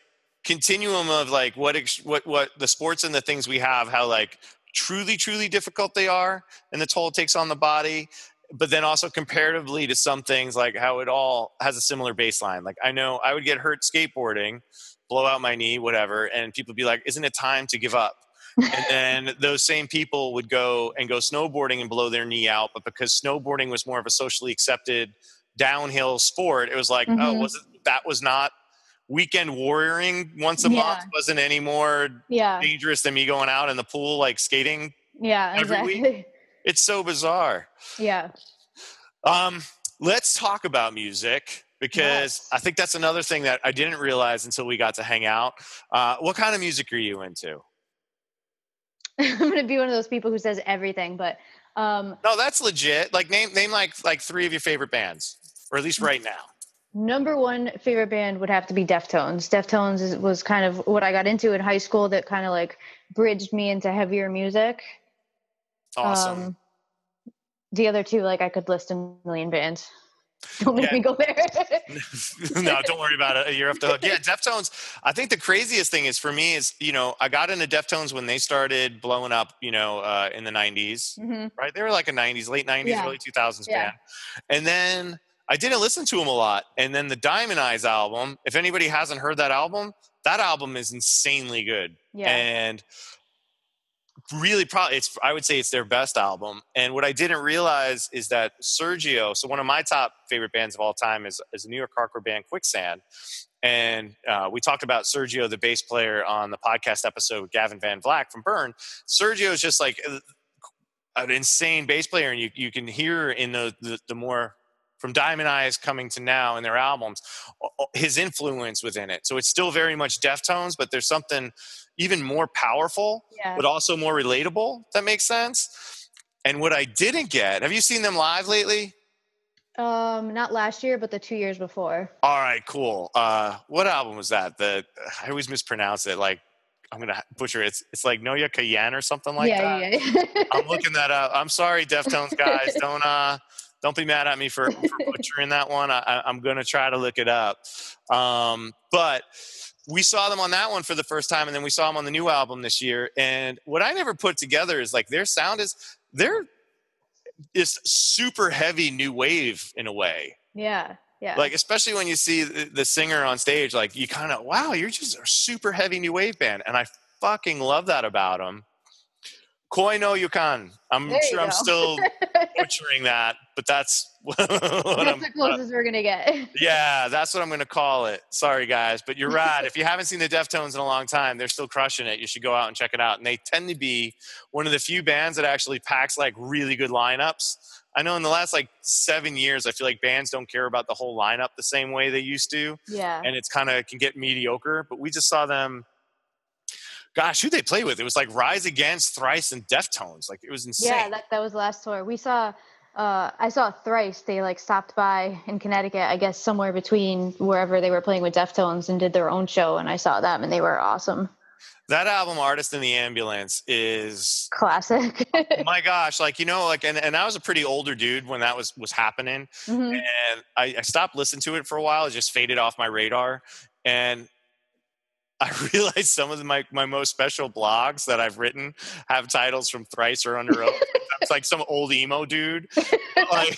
continuum of like what, ex- what, what the sports and the things we have, how like truly, truly difficult they are and the toll it takes on the body, but then also comparatively to some things like how it all has a similar baseline. Like I know I would get hurt skateboarding, blow out my knee, whatever. And people would be like, isn't it time to give up? And then those same people would go and go snowboarding and blow their knee out. But because snowboarding was more of a socially accepted downhill sport, it was like, mm-hmm. oh, was it, that was not weekend warrioring once a yeah. month wasn't any more yeah. dangerous than me going out in the pool, like skating. Yeah, every exactly. week. It's so bizarre. Yeah. Um, let's talk about music because yes. I think that's another thing that I didn't realize until we got to hang out. Uh, what kind of music are you into? I'm going to be one of those people who says everything, but. Um, no, that's legit. Like name, name like, like three of your favorite bands, or at least right now. Number one favorite band would have to be Deftones. Deftones is, was kind of what I got into in high school that kind of like bridged me into heavier music. Awesome. Um, the other two, like I could list a million bands. Don't make yeah. me go there. No, don't worry about it. You're up to hook. Yeah, Deftones. I think the craziest thing is for me is, you know, I got into Deftones when they started blowing up, you know, uh, in the nineties, mm-hmm. right? They were like a nineties, late nineties, yeah. early two thousands yeah. band. And then I didn't listen to him a lot. And then the Diamond Eyes album, if anybody hasn't heard that album, that album is insanely good. Yeah. And really probably it's, I would say it's their best album. And what I didn't realize is that Sergio, so one of my top favorite bands of all time is, is a New York hardcore band, Quicksand. And uh, we talked about Sergio, the bass player, on the podcast episode with Gavin Van Vlack from Burn. Sergio is just like an insane bass player. And you, you can hear in the, the, the more, from Diamond Eyes coming to now in their albums, his influence within it. So it's still very much Deftones, but there's something even more powerful, yeah. but also more relatable. That makes sense. And what I didn't get, have you seen them live lately? Um, not last year, but the two years before. All right, cool. Uh, what album was that? The I always mispronounce it. Like I'm going to butcher it. It's, it's like Noya Kayan or something like yeah, that. Yeah, yeah. I'm looking that up. I'm sorry, Deftones guys. Don't, uh, Don't be mad at me for, for butchering that one. I, I'm going to try to look it up. Um, but we saw them on that one for the first time, and then we saw them on the new album this year. And what I never put together is, like, their sound is – they're this super heavy new wave in a way. Yeah, yeah. Like, especially when you see the, the singer on stage, like, you kind of, wow, you're just a super heavy new wave band. And I fucking love that about them. Koi no Yukan. I'm there sure I'm still butchering that, but that's what that's I'm, the closest uh, we're gonna get. Yeah, that's what I'm gonna call it. Sorry guys, but you're right. If you haven't seen the Deftones in a long time, they're still crushing it. You should go out and check it out. And they tend to be one of the few bands that actually packs like really good lineups. I know in the last like seven years, I feel like bands don't care about the whole lineup the same way they used to. Yeah, and it's kind of can get mediocre. But we just saw them. Gosh, who they play with? It was like Rise Against, Thrice, and Deftones. Like it was insane. Yeah, that, that was the last tour. We saw Uh, I saw Thrice. They like stopped by in Connecticut, I guess somewhere between wherever they were playing with Deftones, and did their own show. And I saw them, and they were awesome. That album, Artist in the Ambulance, is classic. My gosh. Like, you know, like, and, and I was a pretty older dude when that was, was happening. Mm-hmm. And I, I stopped listening to it for a while. It just faded off my radar. And I realized some of my, my most special blogs that I've written have titles from Thrice or Under Oath. It's like some old emo dude. Like,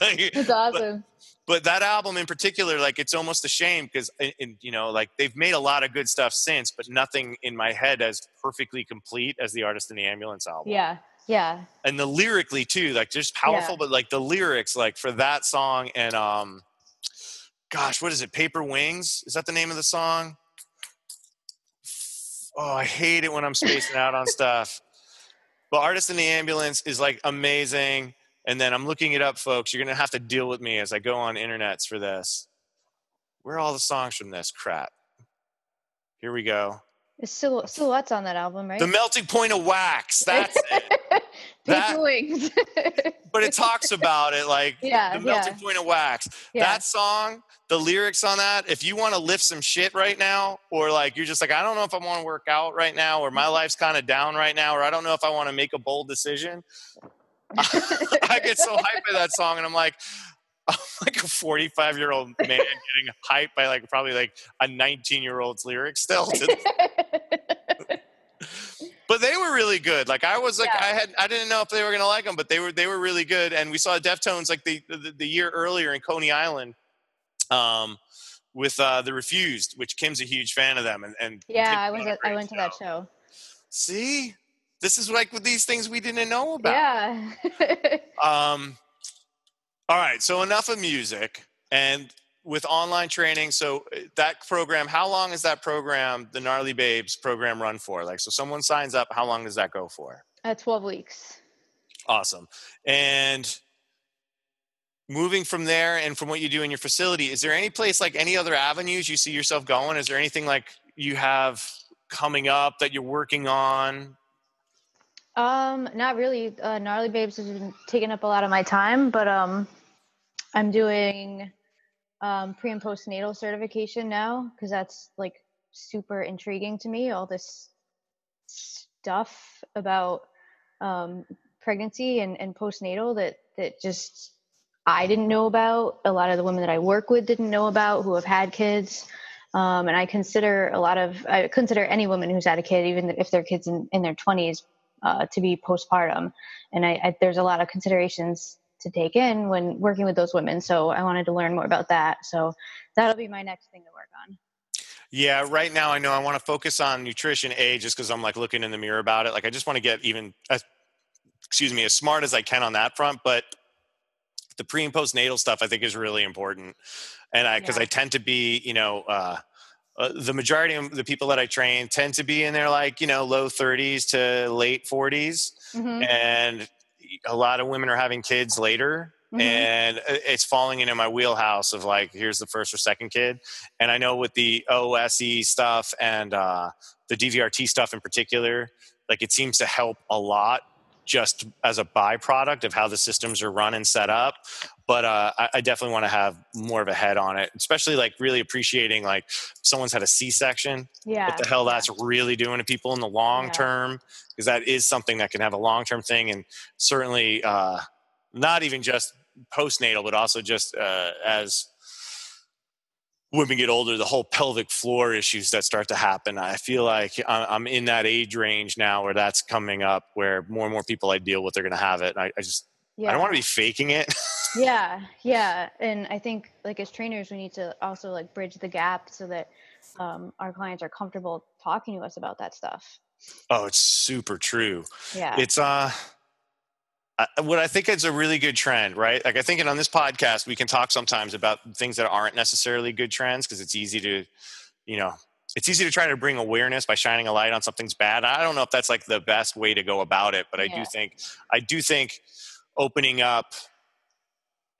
like, that's awesome. But, but that album in particular, like, it's almost a shame because, you know, like they've made a lot of good stuff since, but nothing in my head as perfectly complete as the Artist in the Ambulance album. Yeah. Yeah. And the lyrically too, like just powerful, yeah. But like the lyrics, like for that song and, um, gosh, what is it? Paper Wings. Is that the name of the song? Oh, I hate it when I'm spacing out on stuff. But Artist in the Ambulance is like amazing. And then I'm looking it up, folks. You're going to have to deal with me as I go on internets for this. Where are all the songs from this crap? Here we go. There's Sil- Silhouette's on that album, right? The Melting Point of Wax. That's it. That, Wings. But it talks about it like yeah, the melting yeah. point of wax. Yeah. That song, the lyrics on that, if you want to lift some shit right now, or like you're just like, I don't know if I want to work out right now, or my life's kind of down right now, or I don't know if I want to make a bold decision. I get so hyped by that song, and I'm like, I'm like a forty-five-year-old man getting hyped by like probably like a nineteen-year-old's lyrics still. But they were really good. Like I was like, yeah. I had, I didn't know if they were going to like them, but they were, they were really good. And we saw Deftones like the, the, the year earlier in Coney Island um, with uh, The Refused, which Kim's a huge fan of them. And, and yeah, I was, I went show. to that show. See, this is like with these things we didn't know about. Yeah. um. All right. So enough of music and with online training. So that program, how long is that program, the Gnarly Babes program, run for? Like, so someone signs up, how long does that go for? Uh, twelve weeks. Awesome. And moving from there and from what you do in your facility, is there any place like any other avenues you see yourself going? Is there anything like you have coming up that you're working on? Um, not really. Uh, Gnarly Babes has been taking up a lot of my time, but um, I'm doing... Um, pre and postnatal certification now, because that's like super intriguing to me, all this stuff about um, pregnancy and, and postnatal that that just I didn't know about, a lot of the women that I work with didn't know about, who have had kids, um, and I consider a lot of I consider any woman who's had a kid, even if their kid's in, in their twenties, uh, to be postpartum, and I, I there's a lot of considerations to take in when working with those women. So I wanted to learn more about that. So that'll be my next thing to work on. Yeah. Right now I know I want to focus on nutrition, A, just cause I'm like looking in the mirror about it. Like I just want to get even, as, excuse me, as smart as I can on that front, but the pre and postnatal stuff I think is really important. And I, yeah. cause I tend to be, you know, uh, Uh, the majority of the people that I train tend to be in their like, you know, low thirties to late forties. Mm-hmm. And a lot of women are having kids later, mm-hmm. and it's falling into my wheelhouse of like, here's the first or second kid. And I know with the O S E stuff and uh, the D V R T stuff in particular, like it seems to help a lot just as a byproduct of how the systems are run and set up. But uh, I, I definitely want to have more of a head on it, especially like really appreciating like someone's had a C-section, yeah. what the hell that's yeah. really doing to people in the long yeah. term, because that is something that can have a long-term thing. And certainly uh, not even just postnatal, but also just uh, as women get older, the whole pelvic floor issues that start to happen. I feel like I'm in that age range now where that's coming up, where more and more people I deal with are going to have it. And I, I just, yeah. I don't want to be faking it. yeah. Yeah. And I think like as trainers, we need to also like bridge the gap so that um, our clients are comfortable talking to us about that stuff. Oh, it's super true. Yeah. It's, uh, what I think is a really good trend, right? Like I think on this podcast, we can talk sometimes about things that aren't necessarily good trends because it's easy to, you know, it's easy to try to bring awareness by shining a light on something's bad. I don't know if that's like the best way to go about it, but yeah. I do think, I do think opening up,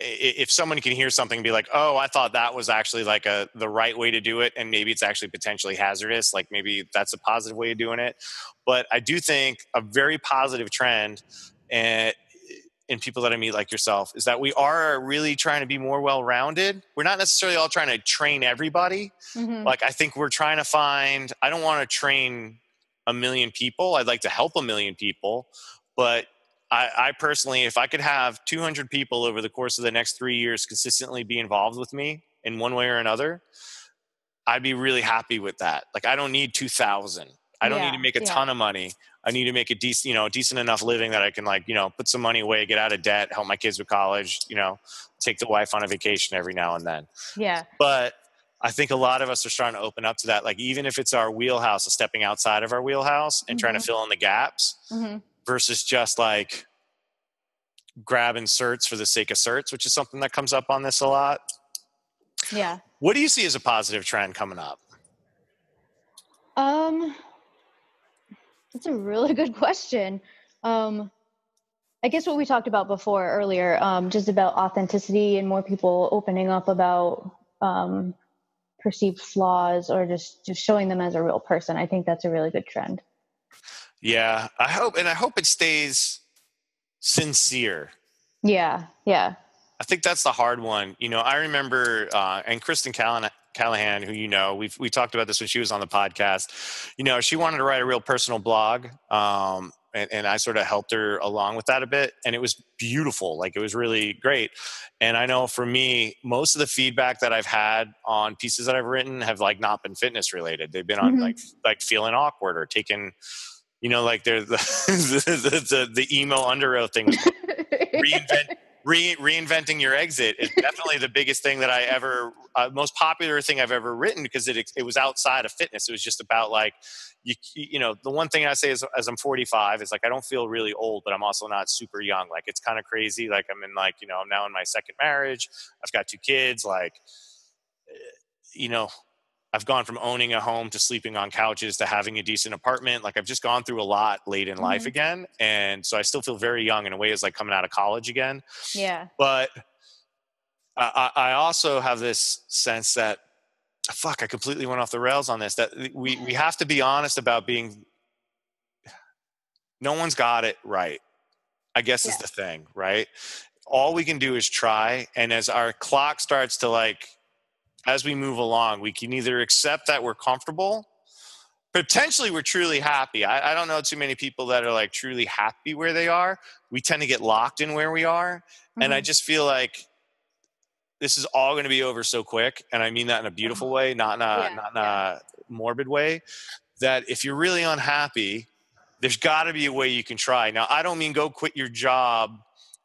if someone can hear something and be like, oh, I thought that was actually like a, the right way to do it. And maybe it's actually potentially hazardous. Like maybe that's a positive way of doing it. But I do think a very positive trend and in people that I meet like yourself is that we are really trying to be more well-rounded. We're not necessarily all trying to train everybody. Mm-hmm. Like, I think we're trying to find, I don't want to train a million people. I'd like to help a million people, but I, I personally, if I could have two hundred people over the course of the next three years consistently be involved with me in one way or another, I'd be really happy with that. Like, I don't need two thousand. I don't yeah, need to make a yeah. ton of money. I need to make a decent, you know, decent enough living that I can, like, you know, put some money away, get out of debt, help my kids with college, you know, take the wife on a vacation every now and then. Yeah. But I think a lot of us are trying to open up to that. Like, even if it's our wheelhouse, of stepping outside of our wheelhouse and mm-hmm. trying to fill in the gaps mm-hmm. versus just like grabbing certs for the sake of certs, which is something that comes up on this a lot. Yeah. What do you see as a positive trend coming up? Um, That's a really good question. Um, I guess what we talked about before earlier, um, just about authenticity and more people opening up about um, perceived flaws or just, just showing them as a real person. I think that's a really good trend. Yeah, I hope, and I hope it stays sincere. Yeah, yeah. I think that's the hard one. You know, I remember, uh, and Kristen Callahan, Callahan, who, you know, we've, we talked about this when she was on the podcast, you know, she wanted to write a real personal blog. Um, and, and I sort of helped her along with that a bit, and it was beautiful. Like, it was really great. And I know for me, most of the feedback that I've had on pieces that I've written have, like, not been fitness related. They've been on mm-hmm. like, like feeling awkward or taking, you know, like they're the, the, the, the emo under oath thing. Reinvent. Re- reinventing your exit is definitely the biggest thing that I ever, uh, most popular thing I've ever written, because it it was outside of fitness. It was just about, like, you you know, the one thing I say is, as I'm forty-five, is like, I don't feel really old, but I'm also not super young. Like, it's kind of crazy. Like, I'm in, like, you know, I'm now in my second marriage. I've got two kids. Like, you know, I've gone from owning a home to sleeping on couches to having a decent apartment. Like, I've just gone through a lot late in mm-hmm. life again. And so I still feel very young in a way, as like coming out of college again. Yeah. But I, I also have this sense that, fuck, I completely went off the rails on this, that we, we have to be honest about being, no one's got it right, I guess yeah. is the thing, right? All we can do is try. And as our clock starts to, like, as we move along, we can either accept that we're comfortable, potentially we're truly happy. I, I don't know too many people that are, like, truly happy where they are. We tend to get locked in where we are. Mm-hmm. And I just feel like this is all going to be over so quick. And I mean that in a beautiful way, not in a, yeah, not in yeah. a morbid way, that if you're really unhappy, there's got to be a way you can try. Now, I don't mean go quit your job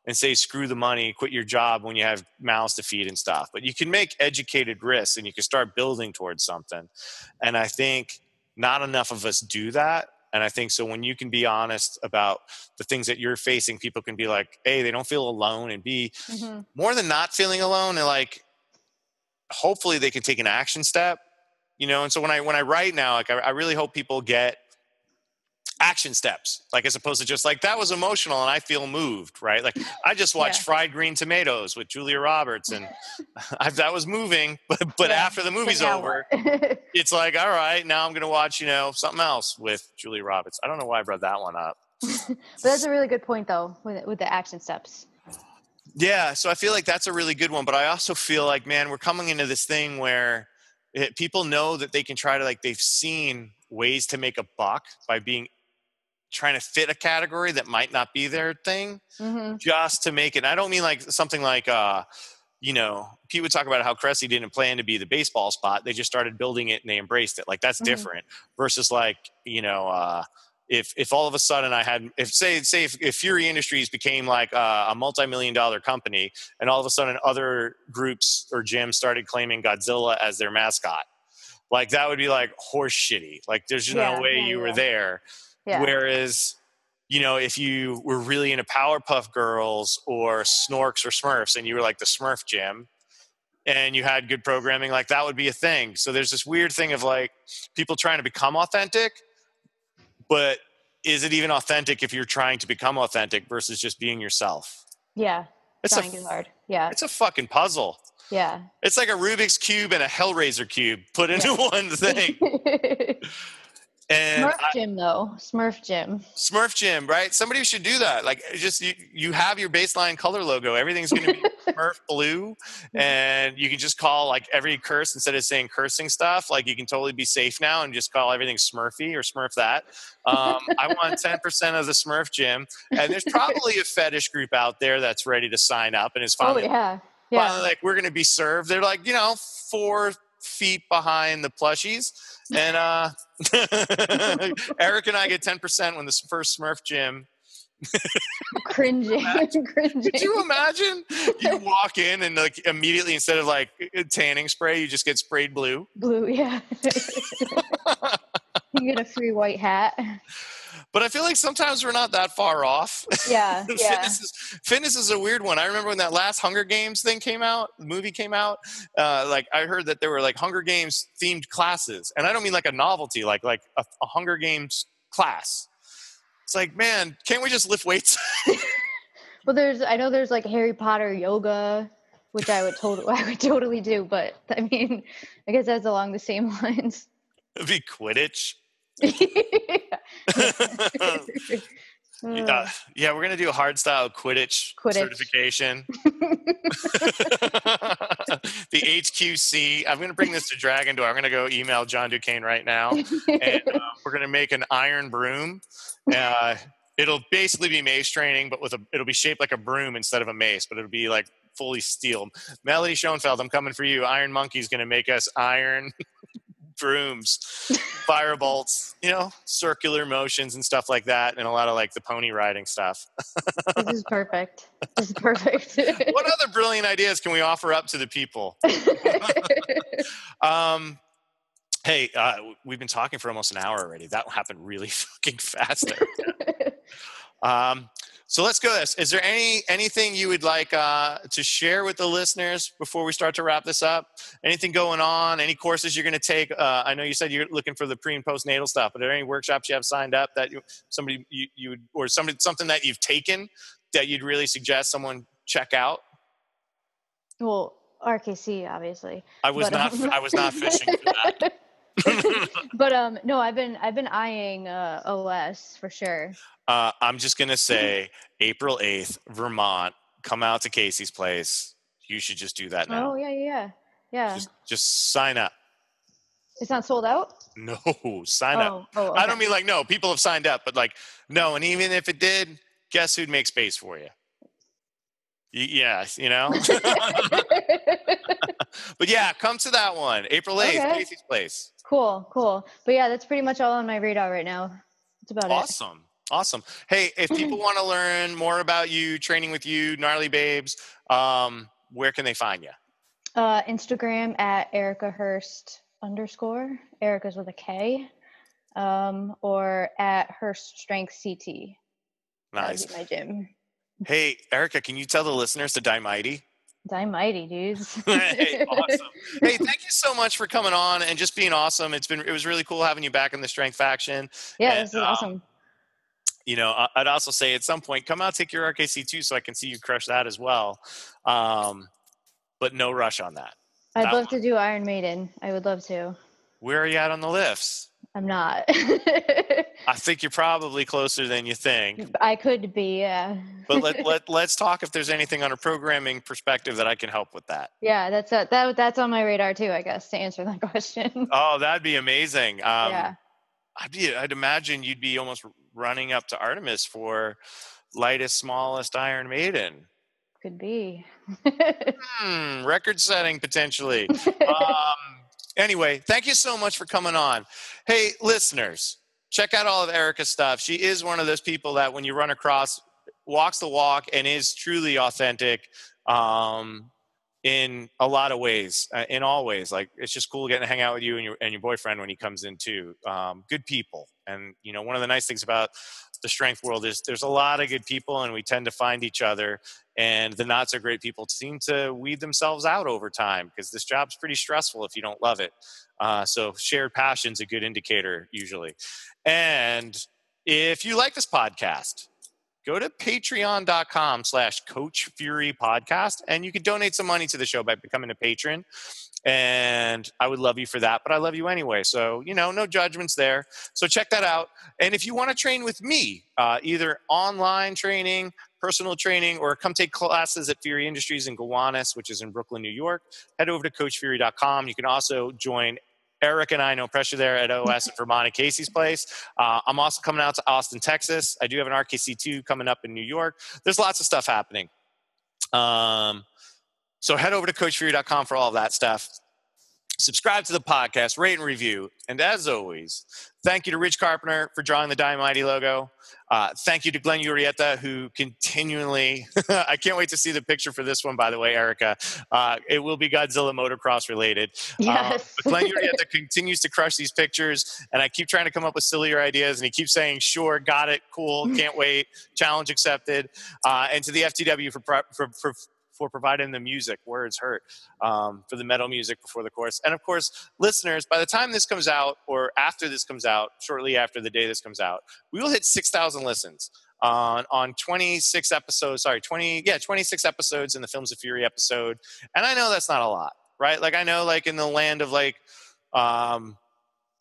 and say, screw the money, quit your job when you have mouths to feed and stuff. But you can make educated risks, and you can start building towards something. And I think not enough of us do that. And I think so when you can be honest about the things that you're facing, people can be like, A, they don't feel alone, and B, mm-hmm. more than not feeling alone, and, like, hopefully they can take an action step, you know? And so when I, when I write now, like, I, I really hope people get action steps, like, as opposed to just like, that was emotional and I feel moved, right? Like, I just watched yeah. Fried Green Tomatoes with Julia Roberts, and I, that was moving, but but yeah. after the movie's like over, it's like, all right, now I'm gonna watch, you know, something else with Julia Roberts. I don't know why I brought that one up. But that's a really good point, though, with with the action steps. Yeah, so I feel like that's a really good one, but I also feel like, man, we're coming into this thing where it, people know that they can try to, like, they've seen ways to make a buck by being trying to fit a category that might not be their thing mm-hmm. just to make it. I don't mean like something like, uh, you know, Pete would talk about how Cressy didn't plan to be the baseball spot. They just started building it and they embraced it. Like, that's mm-hmm. different versus, like, you know, uh, if, if all of a sudden I had, if say, say if, if Fury Industries became like a, a multi-million dollar company, and all of a sudden other groups or gyms started claiming Godzilla as their mascot, like, that would be like horse shitty. Like, there's yeah, no way yeah, you yeah. were there. Yeah. Whereas, you know, if you were really into Powerpuff Girls or Snorks or Smurfs, and you were like the Smurf gym, and you had good programming, like, that would be a thing. So there's this weird thing of, like, people trying to become authentic, but is it even authentic if you're trying to become authentic versus just being yourself? Yeah. It's trying too hard. Yeah. It's a fucking puzzle. Yeah. It's like a Rubik's Cube and a Hellraiser Cube put into yeah. one thing. And Smurf I, Gym though, Smurf Gym. Smurf Gym, right? Somebody should do that. Like, just you, you have your baseline color logo. Everything's going to be Smurf blue, and you can just call like every curse instead of saying cursing stuff. Like, you can totally be safe now and just call everything Smurfy or Smurf that. Um, I want ten percent of the Smurf Gym, and there's probably a fetish group out there that's ready to sign up and is finally, oh, yeah. Yeah. finally like, we're going to be served. They're like, you know, four feet behind the plushies. And uh, Eric and I get ten percent when the first Smurf Gym. Cringing. Cringing. Could you imagine? You walk in and like immediately, instead of like tanning spray, you just get sprayed blue. Blue, yeah. You get a free white hat. But I feel like sometimes we're not that far off. Yeah, yeah. Fitness is, fitness is a weird one. I remember when that last Hunger Games thing came out, the movie came out, uh, like I heard that there were like Hunger Games themed classes. And I don't mean like a novelty, like like a, a Hunger Games class. It's like, man, can't we just lift weights? Well, there's, I know there's like Harry Potter yoga, which I would totally, I would totally do. But I mean, I guess that's along the same lines. It'd be Quidditch. yeah. yeah, we're gonna do a hard style Quidditch, Quidditch. certification. The H Q C. I'm gonna bring this to Dragon Door. I'm gonna go email John Duquesne right now, and um, we're gonna make an iron broom. Uh, it'll basically be mace training, but with a, it'll be shaped like a broom instead of a mace, but it'll be like fully steel. Melody Schoenfeld, I'm coming for you. Iron Monkey's gonna make us iron. Brooms, fire bolts, you know, circular motions and stuff like that, and a lot of like the pony riding stuff. This is perfect. This is perfect. What other brilliant ideas can we offer up to the people? um, hey, uh, we've been talking for almost an hour already. That happened really fucking fast. um, so let's go this. Is there any anything you would like uh, to share with the listeners before we start to wrap this up? Anything going on? Any courses you're going to take? Uh, I know you said you're looking for the pre and postnatal stuff, but are there any workshops you have signed up that you, somebody you, you would, or somebody something that you've taken that you'd really suggest someone check out? Well, R K C obviously. I was but, not. Um... I was not fishing for that. But um, no, I've been I've been eyeing uh, O S for sure. Uh, I'm just gonna say April eighth, Vermont. Come out to Casey's place. You should just do that now. Oh yeah, yeah, yeah. Just, just sign up. It's not sold out? No, sign oh, up. Oh, okay. I don't mean like no. People have signed up, but like no. And even if it did, guess who'd make space for you? Y- yeah, you know. But yeah, come to that one, April eighth, okay. Casey's place. Cool, cool. But yeah, that's pretty much all on my radar right now. That's about awesome. it. Awesome. Awesome. Hey, if people want to learn more about you, training with you, Gnarly Babes, um, where can they find you? Uh, Instagram at Erica Hurst underscore. Erica's with a K. Um, or at Hurst Strength C T. Nice. My gym. Hey, Erica, can you tell the listeners to die mighty? Die mighty, dudes. Hey, awesome. Hey, thank you so much for coming on and just being awesome. It's been, it was really cool having you back in the Strength Faction. Yeah, and, this is um, awesome. You know, I'd also say at some point, come out, take your R K C two so I can see you crush that as well. Um, but no rush on that. I'd that love one. to do Iron Maiden. I would love to. Where are you at on the lifts? I'm not. I think you're probably closer than you think. I could be, yeah. But let, let, let's talk if there's anything on a programming perspective that I can help with that. Yeah, that's a, that that's on my radar too, I guess, to answer that question. Oh, that'd be amazing. Um, yeah. I'd, be, I'd imagine you'd be almost running up to Artemis for lightest, smallest Iron Maiden. Could be. hmm, record setting potentially. Um, Anyway, thank you so much for coming on. Hey, listeners, check out all of Erica's stuff. She is one of those people that when you run across, walks the walk and is truly authentic um, in a lot of ways, uh, in all ways. Like, it's just cool getting to hang out with you and your, and your boyfriend when he comes in too. Um, good people. And, you know, one of the nice things about the strength world is there's a lot of good people and we tend to find each other, and the not so great people seem to weed themselves out over time because this job's pretty stressful if you don't love it. Uh, so shared passion's a good indicator usually. And if you like this podcast, go to patreon dot com slash coach fury podcast and you can donate some money to the show by becoming a patron. And I would love you for that, but I love you anyway. So, you know, no judgments there. So check that out. And if you want to train with me, uh, either online training, personal training, or come take classes at Fury Industries in Gowanus, which is in Brooklyn, New York, head over to Coach Fury dot com. You can also join Eric and I, no pressure there, at O S in Vermont at Casey's place. Uh, I'm also coming out to Austin, Texas. I do have an R K C two coming up in New York. There's lots of stuff happening. Um, so head over to Coach Fury dot com for all of that stuff. Subscribe to the podcast, rate and review. And as always, thank you to Rich Carpenter for drawing the Dime Mighty logo. Uh, thank you to Glenn Urieta, who continually – I can't wait to see the picture for this one, by the way, Erica. Uh, it will be Godzilla motocross related. Yes. Um, but Glenn Urieta continues to crush these pictures, and I keep trying to come up with sillier ideas, and he keeps saying, sure, got it, cool, can't wait, challenge accepted. Uh, and to the F T W for for, for – for providing the music, Words Hurt, um, for the metal music before the course. And of course, listeners, by the time this comes out, or after this comes out, shortly after the day this comes out, we will hit six thousand listens on, on twenty-six episodes, sorry, twenty, yeah, twenty-six episodes in the Films of Fury episode. And I know that's not a lot, right? Like I know like in the land of like, um,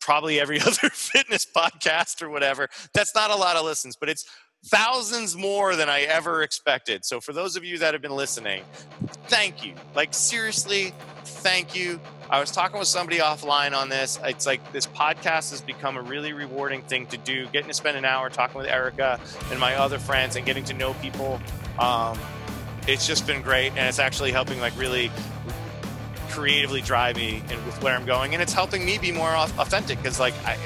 probably every other fitness podcast or whatever, that's not a lot of listens, but it's thousands more than I ever expected. So for those of you that have been listening, thank you. Like seriously, thank you. I was talking with somebody offline on this. It's like this podcast has become a really rewarding thing to do. Getting to spend an hour talking with Erica and my other friends and getting to know people. Um, it's just been great. And it's actually helping like really creatively drive me and with where I'm going. And it's helping me be more authentic because like I...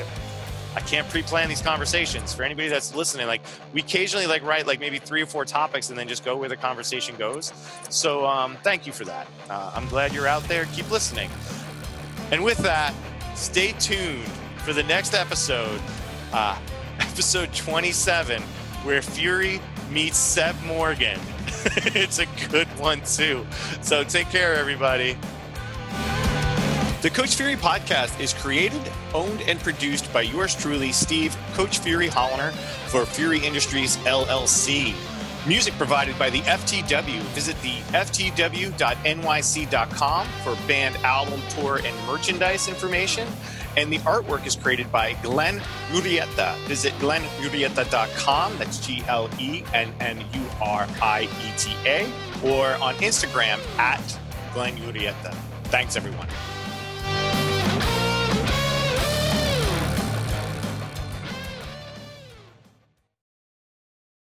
I can't pre-plan these conversations. For anybody that's listening, like we occasionally like write like maybe three or four topics and then just go where the conversation goes. So um, thank you for that. Uh, I'm glad you're out there. Keep listening. And with that, stay tuned for the next episode, uh, episode twenty-seven, where Fury meets Seth Morgan. It's a good one too. So take care, everybody. The Coach Fury podcast is created, owned, and produced by yours truly, Steve Coach Fury Holliner for Fury Industries, L L C. Music provided by the F T W. Visit the F T W dot N Y C dot com for band, album, tour, and merchandise information. And the artwork is created by Glenn Urieta. Visit Glenn Urieta dot com. That's G L E N N U R I E T A. Or on Instagram at Glenn Urieta. Thanks, everyone.